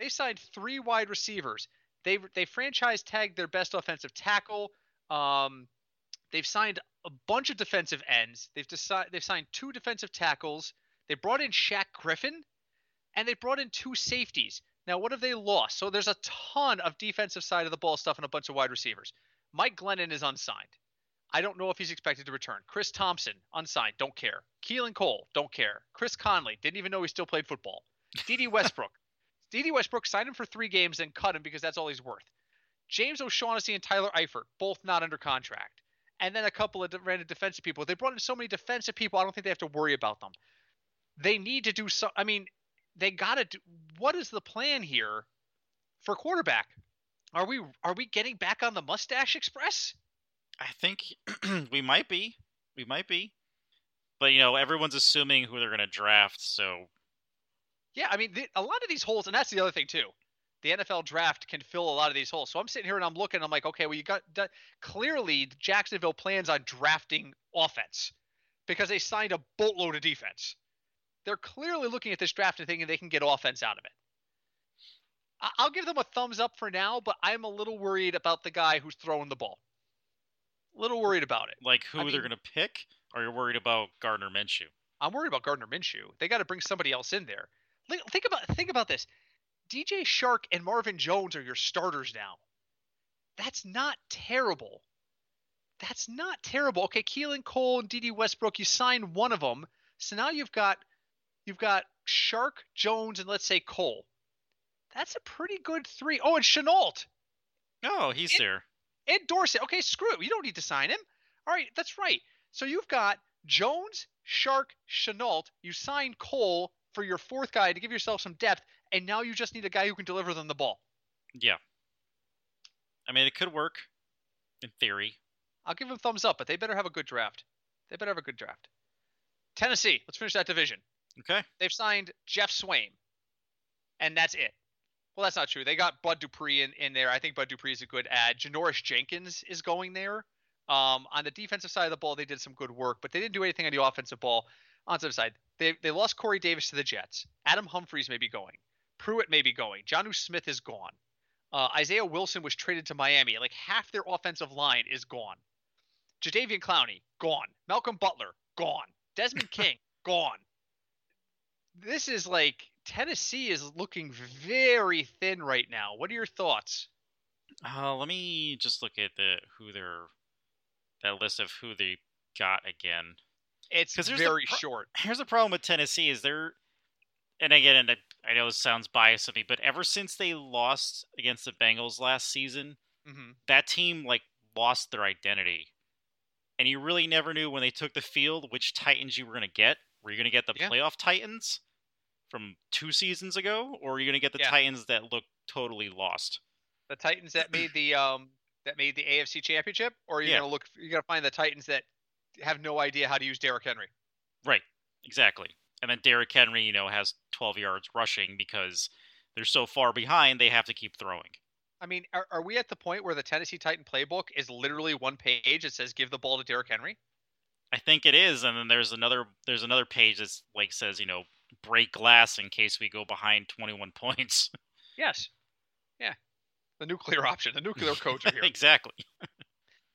They signed three wide receivers. They they franchise tagged their best offensive tackle. Um, they've signed a bunch of defensive ends. They've decided they've signed two defensive tackles. They brought in Shaq Griffin, and they brought in two safeties. Now, what have they lost? So there's a ton of defensive side of the ball stuff and a bunch of wide receivers. Mike Glennon is unsigned. I don't know if he's expected to return. Chris Thompson, unsigned, don't care. Keelan Cole, don't care. Chris Conley, didn't even know he still played football. Dede Westbrook. D D. Westbrook signed him for three games and cut him because that's all he's worth. James O'Shaughnessy and Tyler Eifert, both not under contract. And then a couple of random defensive people. They brought in so many defensive people, I don't think they have to worry about them. They need to do so. I mean, they got to do – what is the plan here for quarterback? Are we are we getting back on the Mustache Express? I think we might be. We might be. But, you know, everyone's assuming who they're going to draft, so... Yeah, I mean, the, a lot of these holes, and that's the other thing, too. The N F L draft can fill a lot of these holes. So I'm sitting here and I'm looking, and I'm like, okay, well, you got done. Clearly Jacksonville plans on drafting offense because they signed a boatload of defense. They're clearly looking at this draft and thinking they can get offense out of it. I'll give them a thumbs up for now, but I'm a little worried about the guy who's throwing the ball. A little worried about it. Like who I mean, they're going to pick, or you're worried about Gardner Minshew? I'm worried about Gardner Minshew. They got to bring somebody else in there. Think about think about this. D J Shark and Marvin Jones are your starters now. That's not terrible. That's not terrible. Okay, Keelan Cole and D D Westbrook, you signed one of them. So now you've got you've got Shark, Jones, and let's say Cole. That's a pretty good three. Oh, and Chenault. Oh, he's Ed, there. Ed Dorsett. Okay, screw it. You don't need to sign him. All right, that's right. So you've got Jones, Shark, Chenault. You signed Cole for your fourth guy to give yourself some depth, and now you just need a guy who can deliver them the ball. Yeah. I mean, it could work, in theory. I'll give them thumbs up, but they better have a good draft. They better have a good draft. Tennessee, let's finish that division. Okay. They've signed Jeff Swaim, and that's it. Well, that's not true. They got Bud Dupree in, in there. I think Bud Dupree is a good add. Janoris Jenkins is going there. Um, on the defensive side of the ball, they did some good work, but they didn't do anything on the offensive ball. On the other side, they they lost Corey Davis to the Jets. Adam Humphries may be going. Pruitt may be going. Jonnu Smith is gone. Uh, Isaiah Wilson was traded to Miami. Like half their offensive line is gone. Jadeveon Clowney, gone. Malcolm Butler, gone. Desmond King, gone. This is like Tennessee is looking very thin right now. What are your thoughts? Uh, let me just look at the who they're that list of who they got again. It's very pro- short. Here's the problem with Tennessee is they're, and again, and I know it sounds biased to me, but ever since they lost against the Bengals last season, mm-hmm. that team like lost their identity, and you really never knew when they took the field which Titans you were going to get. Were you going to get the yeah. playoff Titans from two seasons ago, or are you going to get the yeah. Titans that look totally lost? The Titans that made the um that made the A F C Championship, or are you yeah. going to look? You got to find the Titans that have no idea how to use Derrick Henry. Right, exactly. And then Derrick Henry, you know, has twelve yards rushing because they're so far behind, they have to keep throwing. I mean, are, are we at the point where the Tennessee Titan playbook is literally one page that says, give the ball to Derrick Henry? I think it is. And then there's another, there's another page that's like says, you know, break glass in case we go behind twenty-one points. Yes. Yeah. The nuclear option, the nuclear codes are here. Exactly.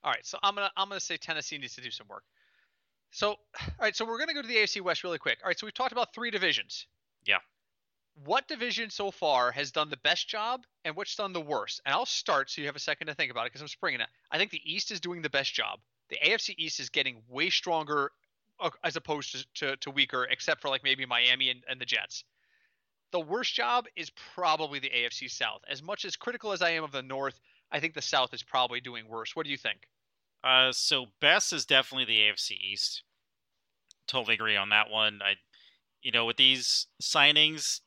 All right, so I'm gonna I'm gonna say Tennessee needs to do some work. So, all right, so we're gonna go to the A F C West really quick. All right, so we've talked about three divisions. Yeah. What division so far has done the best job, and which done the worst? And I'll start so you have a second to think about it because I'm springing it. I think the East is doing the best job. The A F C East is getting way stronger as opposed to to, to weaker, except for like maybe Miami and, and the Jets. The worst job is probably the A F C South. As much as critical as I am of the North, I think the South is probably doing worse. What do you think? Uh, so best is definitely the A F C East. Totally agree on that one. I, you know, with these signings,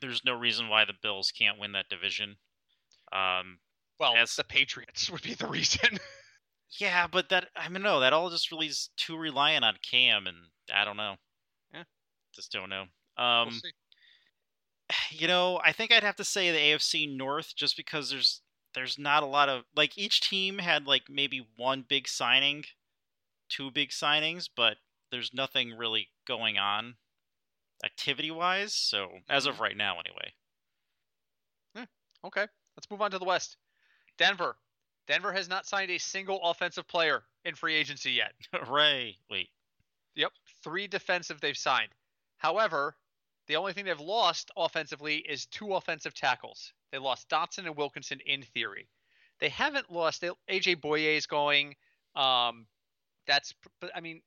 there's no reason why the Bills can't win that division. Um, well, as the Patriots would be the reason. Yeah, but that I mean, no, that all just really is too reliant on Cam, and I don't know. Yeah, just don't know. Um, we'll see. You know, I think I'd have to say the A F C North just because there's. There's not a lot of like each team had like maybe one big signing, two big signings, but there's nothing really going on activity wise. So as of right now, anyway. Yeah. Okay. Let's move on to the West. Denver. Denver has not signed a single offensive player in free agency yet. Hooray. Wait. Yep. Three defensive they've signed. However, the only thing they've lost offensively is two offensive tackles. They lost Dotson and Wilkinson in theory. They haven't lost. They, A J Boye is going. Um, that's. But I mean,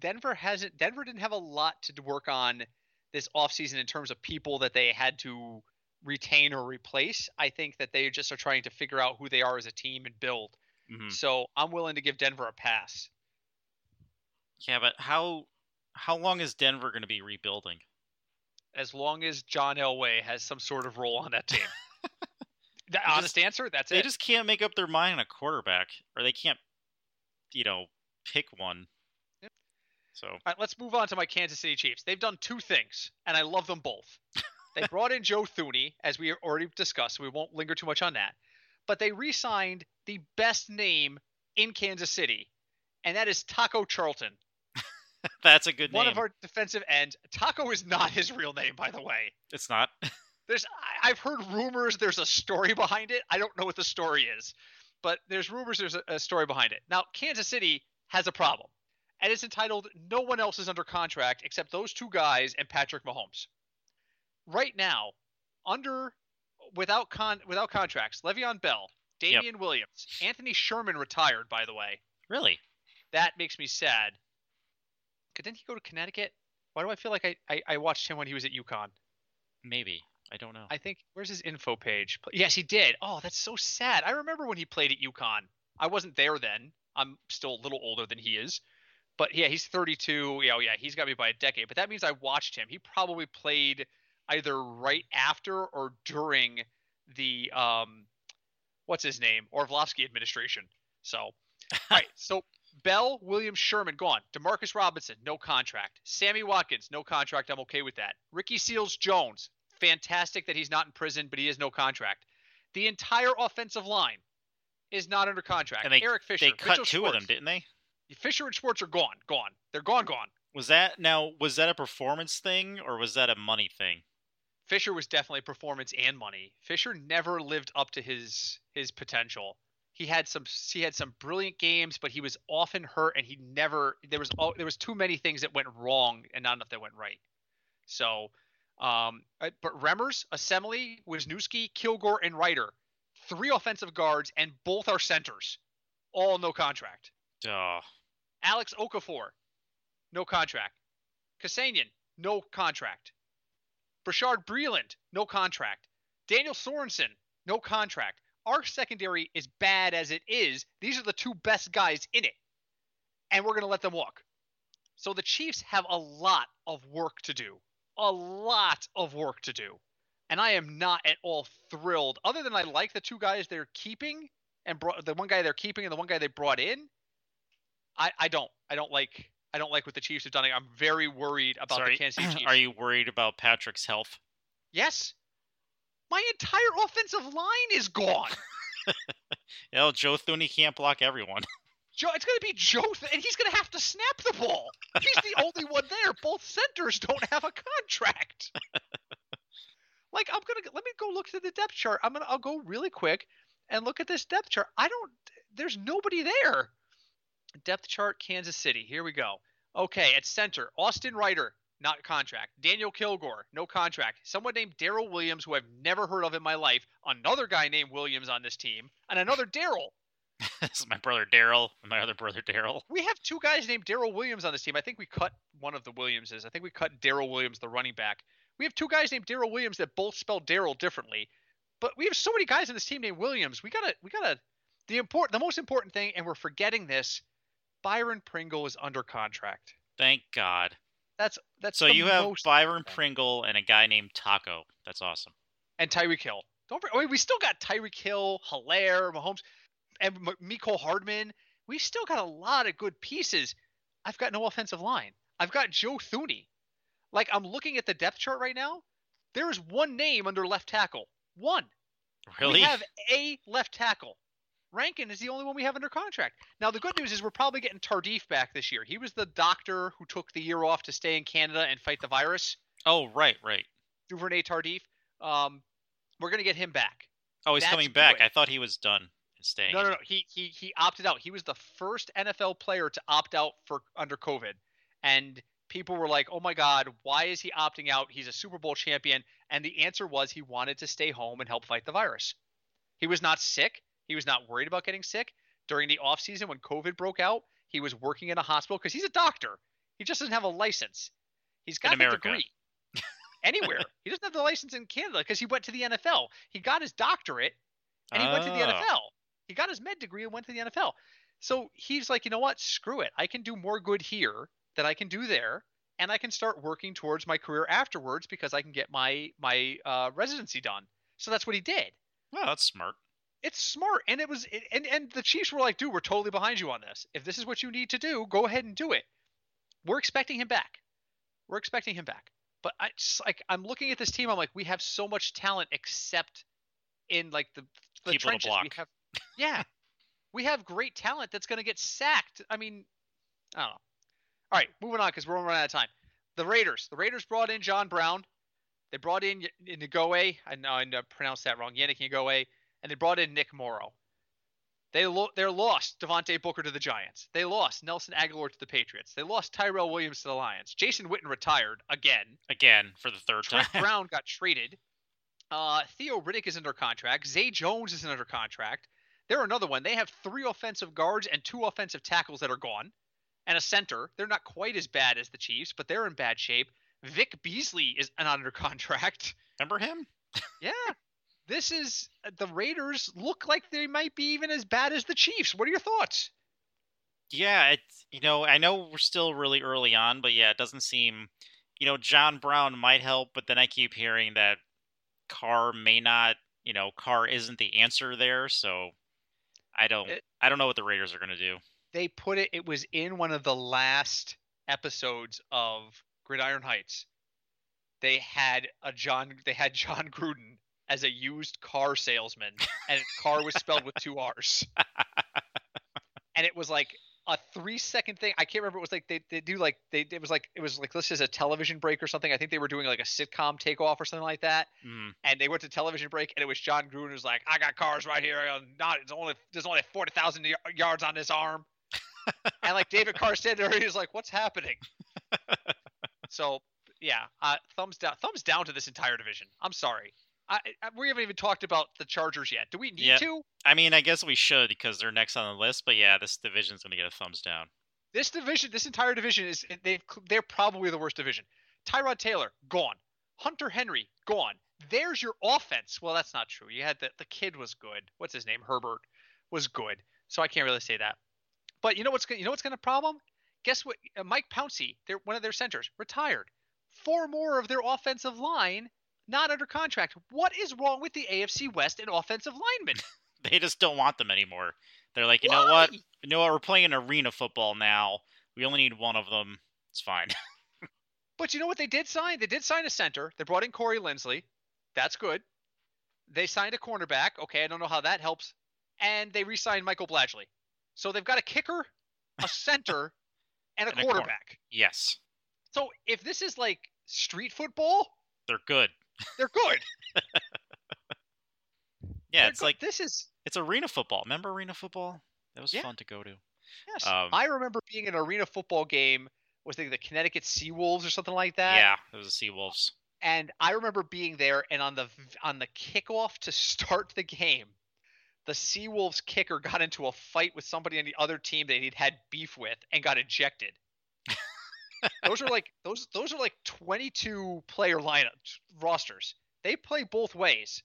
Denver hasn't. Denver didn't have a lot to work on this offseason in terms of people that they had to retain or replace. I think that they just are trying to figure out who they are as a team and build. Mm-hmm. So I'm willing to give Denver a pass. Yeah, but how how long is Denver going to be rebuilding? As long as John Elway has some sort of role on that team. The honest just, answer, that's they it. They just can't make up their mind on a quarterback, or they can't, you know, pick one. Yep. So all right, let's move on to my Kansas City Chiefs. They've done two things, and I love them both. They brought in Joe Thuney, as we already discussed. So we won't linger too much on that. But they re-signed the best name in Kansas City, and that is Taco Charlton. That's a good One name. One of our defensive ends. Taco is not his real name, by the way. It's not. There's, I've heard rumors there's a story behind it. I don't know what the story is, but there's rumors there's a, a story behind it. Now, Kansas City has a problem, and it's entitled No One Else Is Under Contract Except Those Two Guys and Patrick Mahomes. Right now, under without con without contracts, Le'Veon Bell, Damian yep. Williams, Anthony Sherman retired, by the way. Really? That makes me sad. Didn't he go to Connecticut? Why do I feel like I, I, I watched him when he was at UConn? Maybe. I don't know. I think – where's his info page? Yes, he did. Oh, that's so sad. I remember when he played at UConn. I wasn't there then. I'm still a little older than he is. But, yeah, he's thirty-two. Yeah, yeah, he's got me by a decade. But that means I watched him. He probably played either right after or during the um, – what's his name? Orlovsky administration. So, all right. So – Bell, Williams, Sherman, gone. Demarcus Robinson, no contract. Sammy Watkins, no contract. I'm okay with that. Ricky Seals-Jones, fantastic that he's not in prison, but he is no contract. The entire offensive line is not under contract. And they, Eric Fisher, they cut Mitchell two Schwartz. Of them, didn't they? Fisher and Schwartz are gone, gone. They're gone, gone. Was that now? Was that a performance thing or was that a money thing? Fisher was definitely performance and money. Fisher never lived up to his his potential. He had some he had some brilliant games, but he was often hurt, and he never there was all, there was too many things that went wrong and not enough that went right. So, um, but Remmers, Assembly, Wisniewski, Kilgore, and Ryder, three offensive guards, and both are centers, all no contract. Duh. Alex Okafor, no contract. Kasanian, no contract. Breshad Breeland, no contract. Daniel Sorensen, no contract. Our secondary is bad as it is. These are the two best guys in it, and we're going to let them walk. So the Chiefs have a lot of work to do, a lot of work to do, and I am not at all thrilled. Other than I like the two guys they're keeping and brought, the one guy they're keeping and the one guy they brought in, I, I don't, I don't like, I don't like what the Chiefs have done. I'm very worried about Sorry. the Kansas City Chiefs. Are you worried about Patrick's health? Yes. My entire offensive line is gone. you know, Joe Thuney can't block everyone. Joe, it's going to be Joe, Th- and he's going to have to snap the ball. He's the only one there. Both centers don't have a contract. Like I'm going to let me go look through the depth chart. I'm going to I'll go really quick and look at this depth chart. I don't. There's nobody there. Depth chart, Kansas City. Here we go. Okay, at center, Austin Ryder. Not contract. Daniel Kilgore, no contract. Someone named Daryl Williams, who I've never heard of in my life. Another guy named Williams on this team. And another Daryl. This is my brother Daryl and my other brother Daryl. We have two guys named Daryl Williams on this team. I think we cut one of the Williamses. I think we cut Daryl Williams, the running back. We have two guys named Daryl Williams that both spell Daryl differently. But we have so many guys on this team named Williams. We gotta we gotta the important the most important thing, and we're forgetting this, Byron Pringle is under contract. Thank God. That's that's so you have Byron Pringle and a guy named Taco. That's awesome. And Tyreek Hill. Don't I mean, we still got Tyreek Hill, Hilaire, Mahomes, and M- Mecole Hardman. We still got a lot of good pieces. I've got no offensive line. I've got Joe Thuney. Like I'm looking at the depth chart right now. There is one name under left tackle. One. Really? We have a left tackle. Rankin is the only one we have under contract. Now, the good news is we're probably getting Tardif back this year. He was the doctor who took the year off to stay in Canada and fight the virus. Oh, right, right. Duvernay Tardif. Um, we're going to get him back. Oh, he's That's coming back. Good. I thought he was done staying. No, no, no. He, he he opted out. He was the first N F L player to opt out for under COVID. And people were like, oh, my God, why is he opting out? He's a Super Bowl champion. And the answer was he wanted to stay home and help fight the virus. He was not sick. He was not worried about getting sick. During the offseason when COVID broke out, he was working in a hospital because he's a doctor. He just doesn't have a license. He's got a degree anywhere. He doesn't have the license in Canada because he went to the N F L. He got his doctorate and he oh. went to the N F L. He got his med degree and went to the N F L. So he's like, you know what? Screw it. I can do more good here than I can do there. And I can start working towards my career afterwards because I can get my, my uh, residency done. So that's what he did. Well, that's smart. It's smart, and it was, and and the Chiefs were like, dude, we're totally behind you on this. If this is what you need to do, go ahead and do it. we're expecting him back. We're expecting him back. But I just, like, I'm looking at this team. I'm like, we have so much talent, except in like the, the trenches. We have, yeah, we have great talent that's going to get sacked. I mean, I don't know. All right, moving on because we're running out of time. The Raiders. The Raiders brought in John Brown. They brought in Ngowe. I know I pronounced that wrong. Yannick Ngowe. And they brought in Nick Morrow. They lo- they're lost Devontae Booker to the Giants. They lost Nelson Aguilar to the Patriots. They lost Tyrell Williams to the Lions. Jason Witten retired again. Again, for the third time. Trent Brown got traded. Uh, Theo Riddick is under contract. Zay Jones is under contract. They're another one. They have three offensive guards and two offensive tackles that are gone. And a center. They're not quite as bad as the Chiefs, but they're in bad shape. Vic Beasley is under contract. Remember him? Yeah. This is – the Raiders look like they might be even as bad as the Chiefs. What are your thoughts? Yeah, it's, you know, I know we're still really early on, but, yeah, it doesn't seem – you know, John Brown might help, but then I keep hearing that Carr may not – you know, Carr isn't the answer there, so I don't it, I don't know what the Raiders are going to do. They put it – it was in one of the last episodes of Gridiron Heights. They had a John – they had John Gruden as a used car salesman, and car was spelled with two R's. And it was like a three second thing. I can't remember. It was like, they, they do like, they, it was like, it was like, this is a television break or something. I think they were doing like a sitcom takeoff or something like that. Mm. And they went to television break, and it was John Gruden who's like, I got cars right here. Not, it's only, there's only forty thousand yards on this arm. And like David Carr said there, he was like, what's happening? So yeah, uh, thumbs down, thumbs down to this entire division. I'm sorry. I, I, we haven't even talked about the Chargers yet. Do we need yeah. to? I mean, I guess we should because they're next on the list. But yeah, this division's going to get a thumbs down. This division, this entire division is they've they're probably the worst division. Tyrod Taylor gone. Hunter Henry gone. There's your offense. Well, that's not true. You had the the kid was good. What's his name? Herbert was good. So I can't really say that. But you know what's you know what's going to problem? Guess what? Mike Pouncey, they're one of their centers, retired. Four more of their offensive line. Not under contract. What is wrong with the A F C West and offensive linemen? They just don't want them anymore. They're like, you Why? know what? You know what? We're playing arena football now. We only need one of them. It's fine. But you know what they did sign? They did sign a center. They brought in Corey Linsley. That's good. They signed a cornerback. Okay, I don't know how that helps. And they re-signed Michael Bladgley. So they've got a kicker, a center, and a and quarterback. A yes. So if this is like street football, they're good. They're good. Yeah, They're it's good. like this is it's arena football. Remember arena football? That was yeah. fun to go to. Yes, um, I remember being in an arena football game. Was it the Connecticut Seawolves or something like that? Yeah, it was the Seawolves. And I remember being there, and on the on the kickoff to start the game, the Seawolves kicker got into a fight with somebody on the other team that he'd had beef with, and got ejected. Those are like those. Those are like twenty-two player lineup rosters. They play both ways.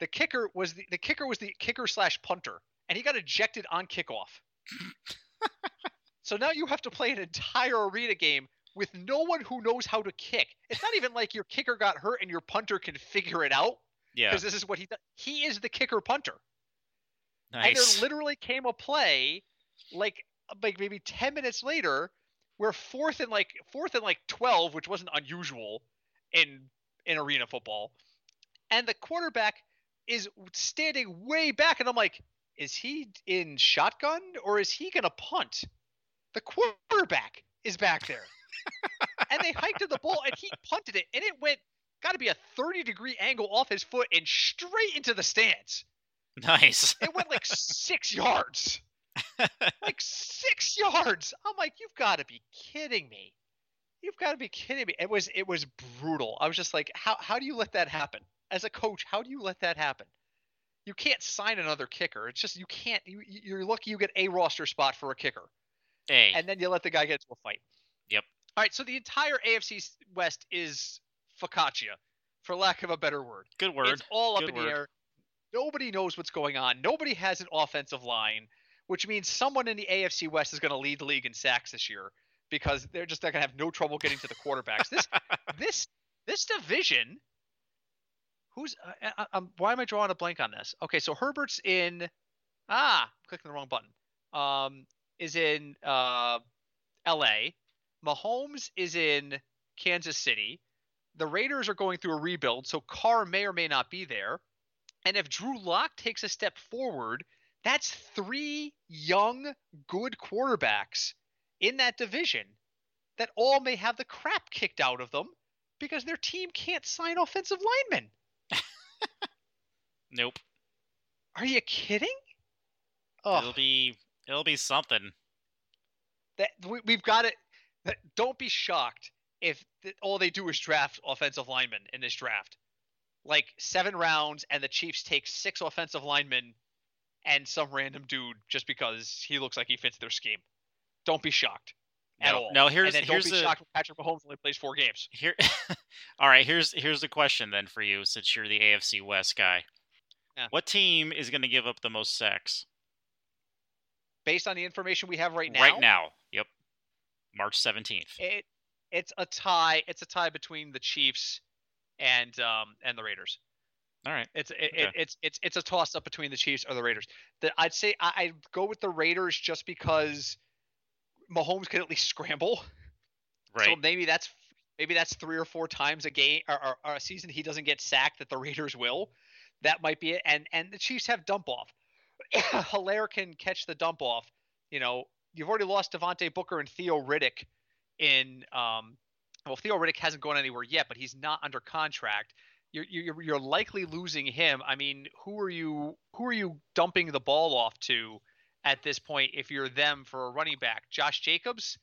The kicker was the, the kicker was the kicker slash punter, and he got ejected on kickoff. So now you have to play an entire arena game with no one who knows how to kick. It's not even like your kicker got hurt and your punter can figure it out. Yeah, because this is what he does. He is the kicker punter. Nice. And there literally came a play, like like maybe ten minutes later. We're fourth and like fourth and like twelve, which wasn't unusual in in arena football. And the quarterback is standing way back, and I'm like, is he in shotgun or is he gonna punt? The quarterback is back there, and they hiked to the ball, and he punted it, and it went got to be a thirty degree angle off his foot and straight into the stands. Nice. It went like six yards. Like six yards. I'm like, you've got to be kidding me. You've got to be kidding me. It was it was brutal. I was just like, how how do you let that happen? As a coach, how do you let that happen? You can't sign another kicker. It's just you can't. You, you're lucky you get a roster spot for a kicker. Hey. And then you let the guy get into a fight. Yep. All right, so the entire A F C West is focaccia, for lack of a better word. Good word. It's all up Good in word. the air. Nobody knows what's going on. Nobody has an offensive line. Which means someone in the A F C West is going to lead the league in sacks this year because they're just not going to have no trouble getting to the quarterbacks. This, this, this division. Who's? Uh, I, I'm, why am I drawing a blank on this? Okay, so Herbert's in. Ah, I'm clicking the wrong button. Um, is in uh, L A. Mahomes is in Kansas City. The Raiders are going through a rebuild, so Carr may or may not be there. And if Drew Lock takes a step forward, that's three young, good quarterbacks in that division that all may have the crap kicked out of them because their team can't sign offensive linemen. Nope. Are you kidding? Ugh. It'll be it'll be something. That we, we've got it. Don't be shocked if th- all they do is draft offensive linemen in this draft. Like seven rounds and the Chiefs take six offensive linemen and some random dude just because he looks like he fits their scheme. Don't be shocked no, at all. No, here's and then here's don't be a, shocked when Patrick Mahomes only plays four games. Here, all right. Here's here's the question then for you, since you're the A F C West guy. Yeah. What team is going to give up the most sacks? Based on the information we have right now. Right now. Yep. March seventeenth. It it's a tie. It's a tie between the Chiefs and um and the Raiders. All right. It's it, okay. it, it's it's it's a toss up between the Chiefs or the Raiders. The, I'd say I I'd go with the Raiders just because Mahomes could at least scramble. Right. So maybe that's maybe that's three or four times a game or, or, or a season he doesn't get sacked that the Raiders will. That might be it. And and the Chiefs have dump off. Hilaire can catch the dump off. You know, you've already lost Devontae Booker and Theo Riddick in um, – well, Theo Riddick hasn't gone anywhere yet, but he's not under contract. You're, you're you're likely losing him. I mean, who are you who are you dumping the ball off to at this point if you're them for a running back? Josh Jacobs?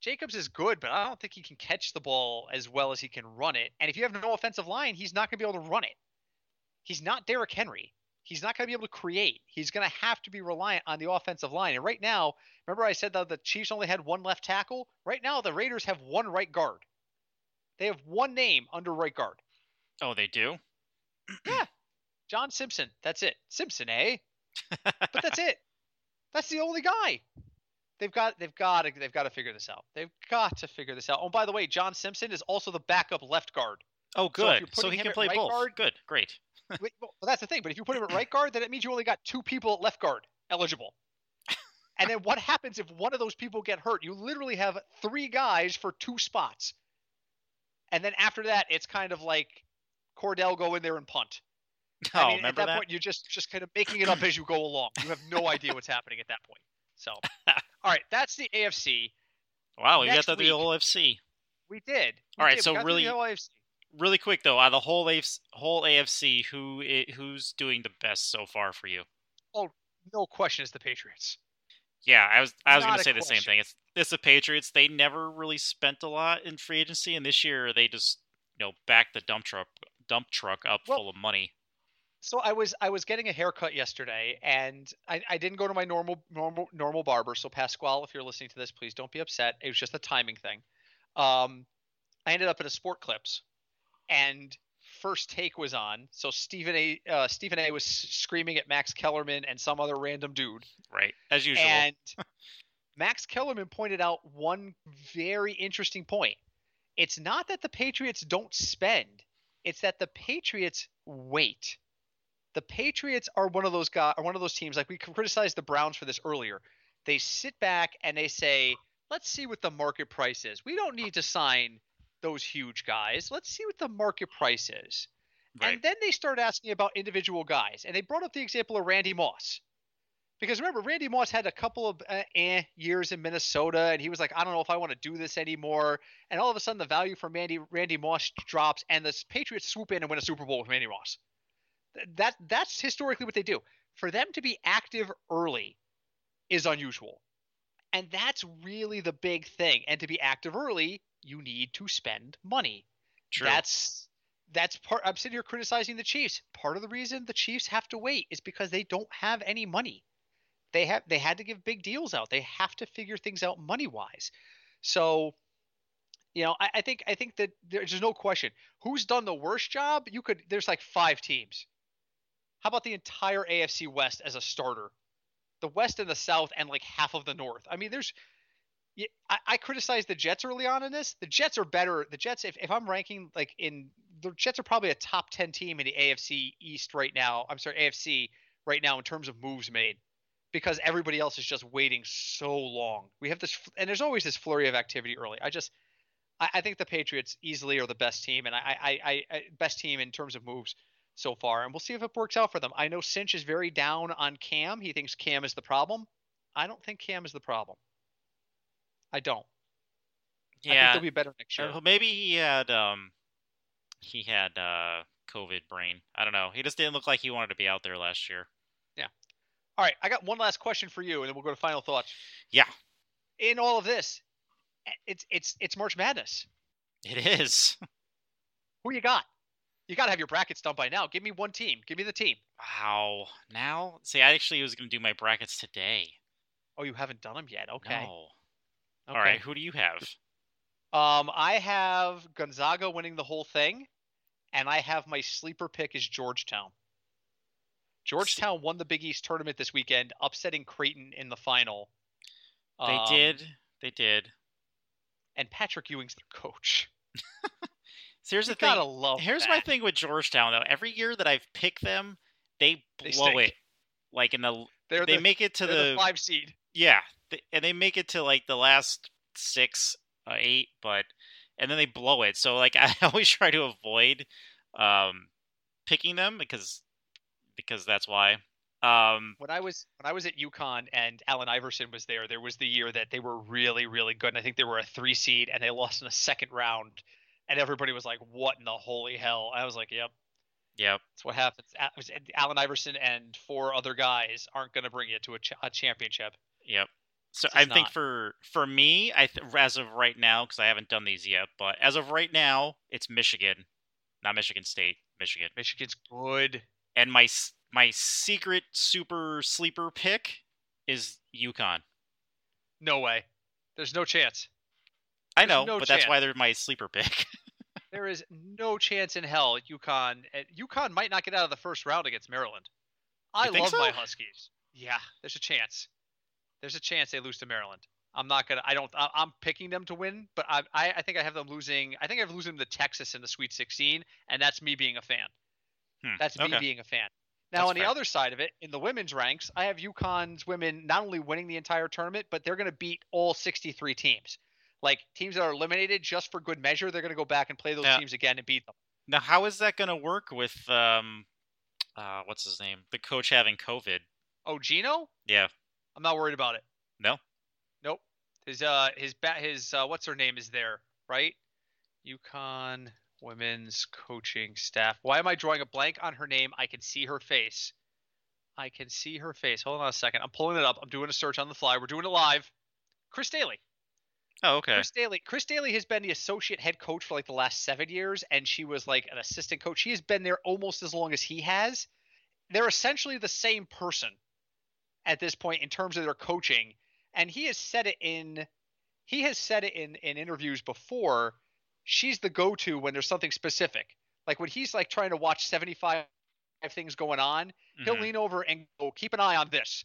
Jacobs is good, but I don't think he can catch the ball as well as he can run it. And if you have no offensive line, he's not going to be able to run it. He's not Derrick Henry. He's not going to be able to create. He's going to have to be reliant on the offensive line. And right now, remember I said that the Chiefs only had one left tackle? Right now, the Raiders have one right guard. They have one name under right guard. Oh, they do? Yeah. John Simpson. That's it. Simpson, eh? But that's it. That's the only guy. They've got they've got to, they've got to figure this out. They've got to figure this out. Oh, by the way, John Simpson is also the backup left guard. Oh, good. So, so he can play right both. Guard, good. Great. Well, that's the thing. But if you put him at right guard, then it means you only got two people at left guard eligible. And then what happens if one of those people get hurt? You literally have three guys for two spots. And then after that, it's kind of like Cordell go in there and punt. Oh, I mean, remember at that, that point, you're just just kind of making it up as you go along. You have no idea what's happening at that point. So, all right, that's the A F C. Wow, we Next got through the whole A F C. We did. We all right, did. so really. The whole A F C. Really quick though, out of the whole A F C, whole A F C, who it, who's doing the best so far for you? Oh, no question, it's the Patriots. Yeah, I was I was going to say the same thing. It's it's the Patriots. They never really spent a lot in free agency, and this year they just you know backed the dump truck dump truck up well, full of money. So I was I was getting a haircut yesterday, and I, I didn't go to my normal normal normal barber. So Pasquale, if you're listening to this, please don't be upset. It was just a timing thing. Um, I ended up at a Sport Clips. And First Take was on, so Stephen A. Uh, Stephen A. was screaming at Max Kellerman and some other random dude. Right, as usual. And Max Kellerman pointed out one very interesting point. It's not that the Patriots don't spend; it's that the Patriots wait. The Patriots are one of those guys, are one of those teams. Like we criticized the Browns for this earlier. They sit back and they say, "Let's see what the market price is. We don't need to sign." Those huge guys. Let's see what the market price is. Right. And then they start asking about individual guys. And they brought up the example of Randy Moss. Because remember, Randy Moss had a couple of uh, eh, years in Minnesota, and he was like, I don't know if I want to do this anymore. And all of a sudden, the value for Mandy, Randy Moss drops, and the Patriots swoop in and win a Super Bowl with Randy Moss. That, that's historically what they do. For them to be active early is unusual. And that's really the big thing. And to be active early, you need to spend money. True. That's that's part. I'm sitting here criticizing the Chiefs. Part of the reason the Chiefs have to wait is because they don't have any money. They have they had to give big deals out. They have to figure things out money wise. So, you know, I, I think I think that there's no question who's done the worst job. You could there's like five teams. How about the entire A F C West as a starter? The West and the South and like half of the North. I mean, there's. Yeah, I, I criticized the Jets early on in this. The Jets are better. The Jets, if, if I'm ranking like in the Jets are probably a top ten team in the A F C East right now. I'm sorry, A F C right now in terms of moves made. because everybody else is just waiting so long. We have this, and there's always this flurry of activity early. I just, I, I think the Patriots easily are the best team, and I, I, I, best team in terms of moves so far. And we'll see if it works out for them. I know Cinch is very down on Cam. He thinks Cam is the problem. I don't think Cam is the problem. I don't. Yeah. I think they'll be better next year. Maybe he had, um, he had, uh, COVID brain. I don't know. He just didn't look like he wanted to be out there last year. Yeah. All right. I got one last question for you, and then we'll go to final thoughts. Yeah. In all of this, it's it's it's March Madness. It is. Who you got? You got to have your brackets done by now. Give me one team. Give me the team. Wow. Now? See, I actually was going to do my brackets today. Oh, you haven't done them yet. Okay. No. Okay. All right. Who do you have? Um, I have Gonzaga winning the whole thing. And I have my sleeper pick is Georgetown. Georgetown won the Big East tournament this weekend, upsetting Creighton in the final. They um, did. They did. And Patrick Ewing's their coach. So here's you the thing. Gotta love here's that. My thing with Georgetown, though. Every year that I've picked them, they blow they it. Like in the, they're they the, make it to the, the five seed. Yeah, they, and they make it to like the last six, uh, eight, but. And then they blow it. So, like, I always try to avoid um, picking them because because that's why. Um, when I was when I was at UConn and Allen Iverson was there, there was the year that they were really, really good. And I think they were a three seed, and they lost in the second round. And everybody was like, what in the holy hell? I was like, yep. Yep. That's what happens. Allen Iverson and four other guys aren't going to bring you to a, ch- a championship. Yep. So I think not. for for me, I th- as of right now, because I haven't done these yet, but as of right now, it's Michigan, not Michigan State, Michigan. Michigan's good. And my my secret super sleeper pick is UConn. No way. There's no chance. I There's know, no but chance. That's why they're my sleeper pick. There is no chance in hell UConn. UConn might not get out of the first round against Maryland. I love so? my Huskies. Yeah, there's a chance. There's a chance they lose to Maryland. I'm not gonna. I don't. I'm picking them to win, but I. I think I have them losing. I think I've losing to Texas in the Sweet sixteen, and that's me being a fan. Hmm, that's okay. me being a fan. Now that's on fair. The other side of it, in the women's ranks, I have UConn's women not only winning the entire tournament, but they're going to beat all sixty-three teams. Like teams that are eliminated just for good measure, they're going to go back and play those now, teams again and beat them. Now, how is that going to work with um, uh, what's his name? The coach having COVID. Oh, Gino? Yeah. I'm not worried about it. No. Nope. His uh his bat his uh, what's her name is there, right? UConn women's coaching staff. Why am I drawing a blank on her name? I can see her face. I can see her face. Hold on a second. I'm pulling it up. I'm doing a search on the fly. We're doing it live. Chris Daly. Oh, okay. Chris Daly. Chris Daly has been the associate head coach for like the last seven years, and she was like an assistant coach. She has been there almost as long as he has. They're essentially the same person at this point in terms of their coaching. And he has said it in, he has said it in, in interviews before. She's the go-to when there's something specific. Like when he's like trying to watch seventy-five things going on, mm-hmm. he'll lean over and go, keep an eye on this.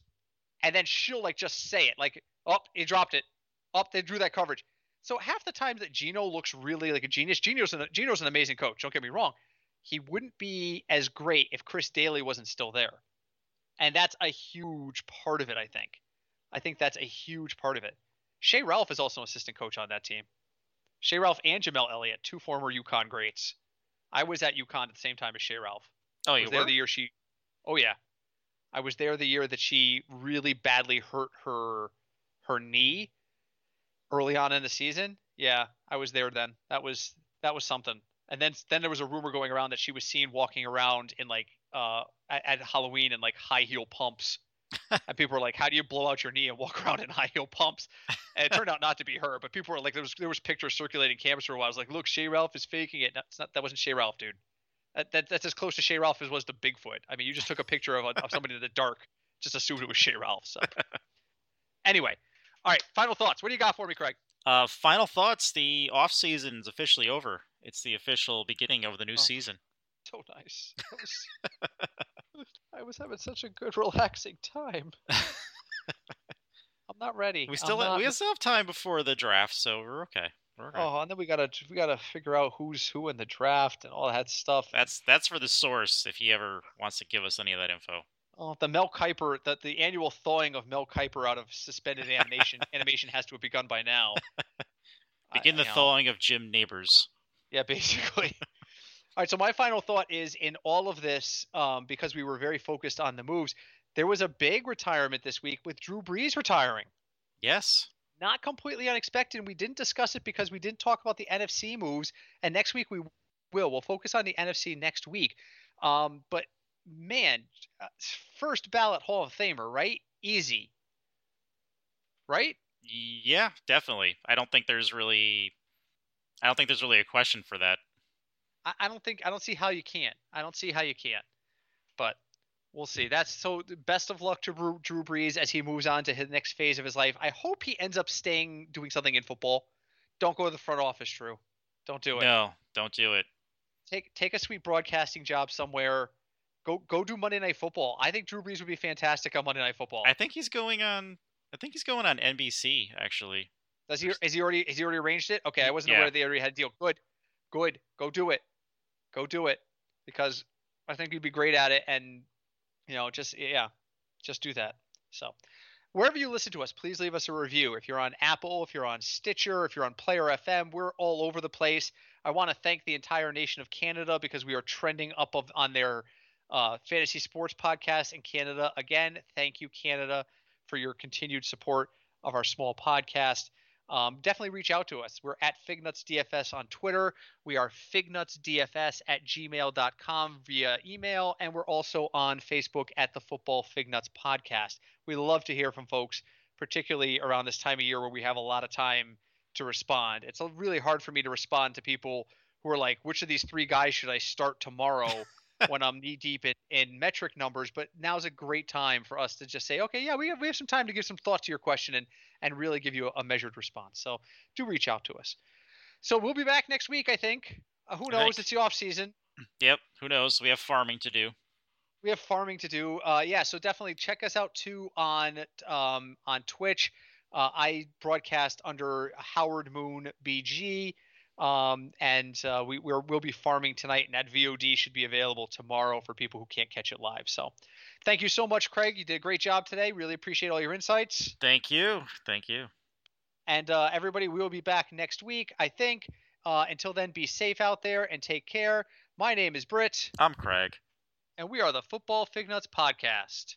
And then she'll like, just say it like, oh, he dropped it. Oh, they drew that coverage. So half the time that Gino looks really like a genius, Gino's an, Gino's an amazing coach. Don't get me wrong. He wouldn't be as great if Chris Daly wasn't still there. And that's a huge part of it, I think. I think that's a huge part of it. Shea Ralph is also an assistant coach on that team. Shea Ralph and Jamel Elliott, two former UConn greats. I was at UConn at the same time as Shea Ralph. Oh, you I was were? There the year she – oh, yeah. I was there the year that she really badly hurt her her knee early on in the season. Yeah, I was there then. That was that was something. And then then there was a rumor going around that she was seen walking around in like uh, – at Halloween and like high heel pumps and people were like, how do you blow out your knee and walk around in high heel pumps? And it turned out not to be her, but people were like, there was, there was pictures circulating campus for a while. I was like, look, Shea Ralph is faking it. That's not, that wasn't Shea Ralph, dude. That, that That's as close to Shea Ralph as was to Bigfoot. I mean, you just took a picture of, of somebody in the dark, just assumed it was Shea Ralph. So anyway. All right. Final thoughts. What do you got for me, Craig? Uh, final thoughts. The off season's officially over. It's the official beginning of the new oh. season. So nice. That was... I was having such a good, relaxing time. I'm not ready. We still not... we still have time before the draft, so we're okay. We're okay. Oh, and then we gotta we gotta figure out who's who in the draft and all that stuff. That's that's for the source if he ever wants to give us any of that info. Oh, the Mel Kiper, that the annual thawing of Mel Kiper out of suspended animation animation has to have begun by now. Begin I, the I thawing know. of Jim Neighbors. Yeah, basically. All right, so my final thought is, in all of this, um, because we were very focused on the moves, there was a big retirement this week with Drew Brees retiring. Yes. Not completely unexpected. We didn't discuss it because we didn't talk about the N F C moves, and next week we will. We'll focus on the N F C next week. Um, but man, first ballot Hall of Famer, right? Easy. Right? Yeah, definitely. I don't think there's really, I don't think there's really a question for that. I, I don't think, I don't see how you can't. I don't see how you can't, but we'll see. That's so best of luck to Drew, Drew Brees as he moves on to his next phase of his life. I hope he ends up staying, doing something in football. Don't go to the front office, Drew. Don't do it. No, don't do it. Take, take a sweet broadcasting job somewhere. Go go do Monday Night Football. I think Drew Brees would be fantastic on Monday Night Football. I think he's going on. I think he's going on N B C actually. Does he? Is he already? Is he already arranged it? Okay, I wasn't yeah. aware they already had a deal. Good, good. Go do it. Go do it because I think you'd be great at it. And you know, just yeah, just do that. So wherever you listen to us, please leave us a review. If you're on Apple, if you're on Stitcher, if you're on Player F M, we're all over the place. I want to thank the entire nation of Canada because we are trending up of, on their. Uh, fantasy sports podcast in Canada. Again, thank you, Canada, for your continued support of our small podcast. Um, definitely reach out to us. We're at FigNutsDFS on Twitter. We are FigNutsDFS at gmail dot com via email. And we're also on Facebook at the Football Fig Nuts Podcast. We love to hear from folks, particularly around this time of year where we have a lot of time to respond. It's really hard for me to respond to people who are like, which of these three guys should I start tomorrow? When I'm knee deep in, in metric numbers, but now's a great time for us to just say, okay, yeah, we have, we have some time to give some thought to your question and, and really give you a, a measured response. So do reach out to us. So we'll be back next week. I think uh, who knows? Thanks. It's the off season. Yep. Who knows? We have farming to do. We have farming to do. Uh, yeah. So definitely check us out too on, um, on Twitch. Uh, I broadcast under Howard Moon B G. Um, and, uh, we, we're, we'll be farming tonight, and that V O D should be available tomorrow for people who can't catch it live. So thank you so much, Craig. You did a great job today. Really appreciate all your insights. Thank you. Thank you. And, uh, everybody, we will be back next week. I think, uh, until then, be safe out there and take care. My name is Britt. I'm Craig. And we are the Football Fig Nuts Podcast.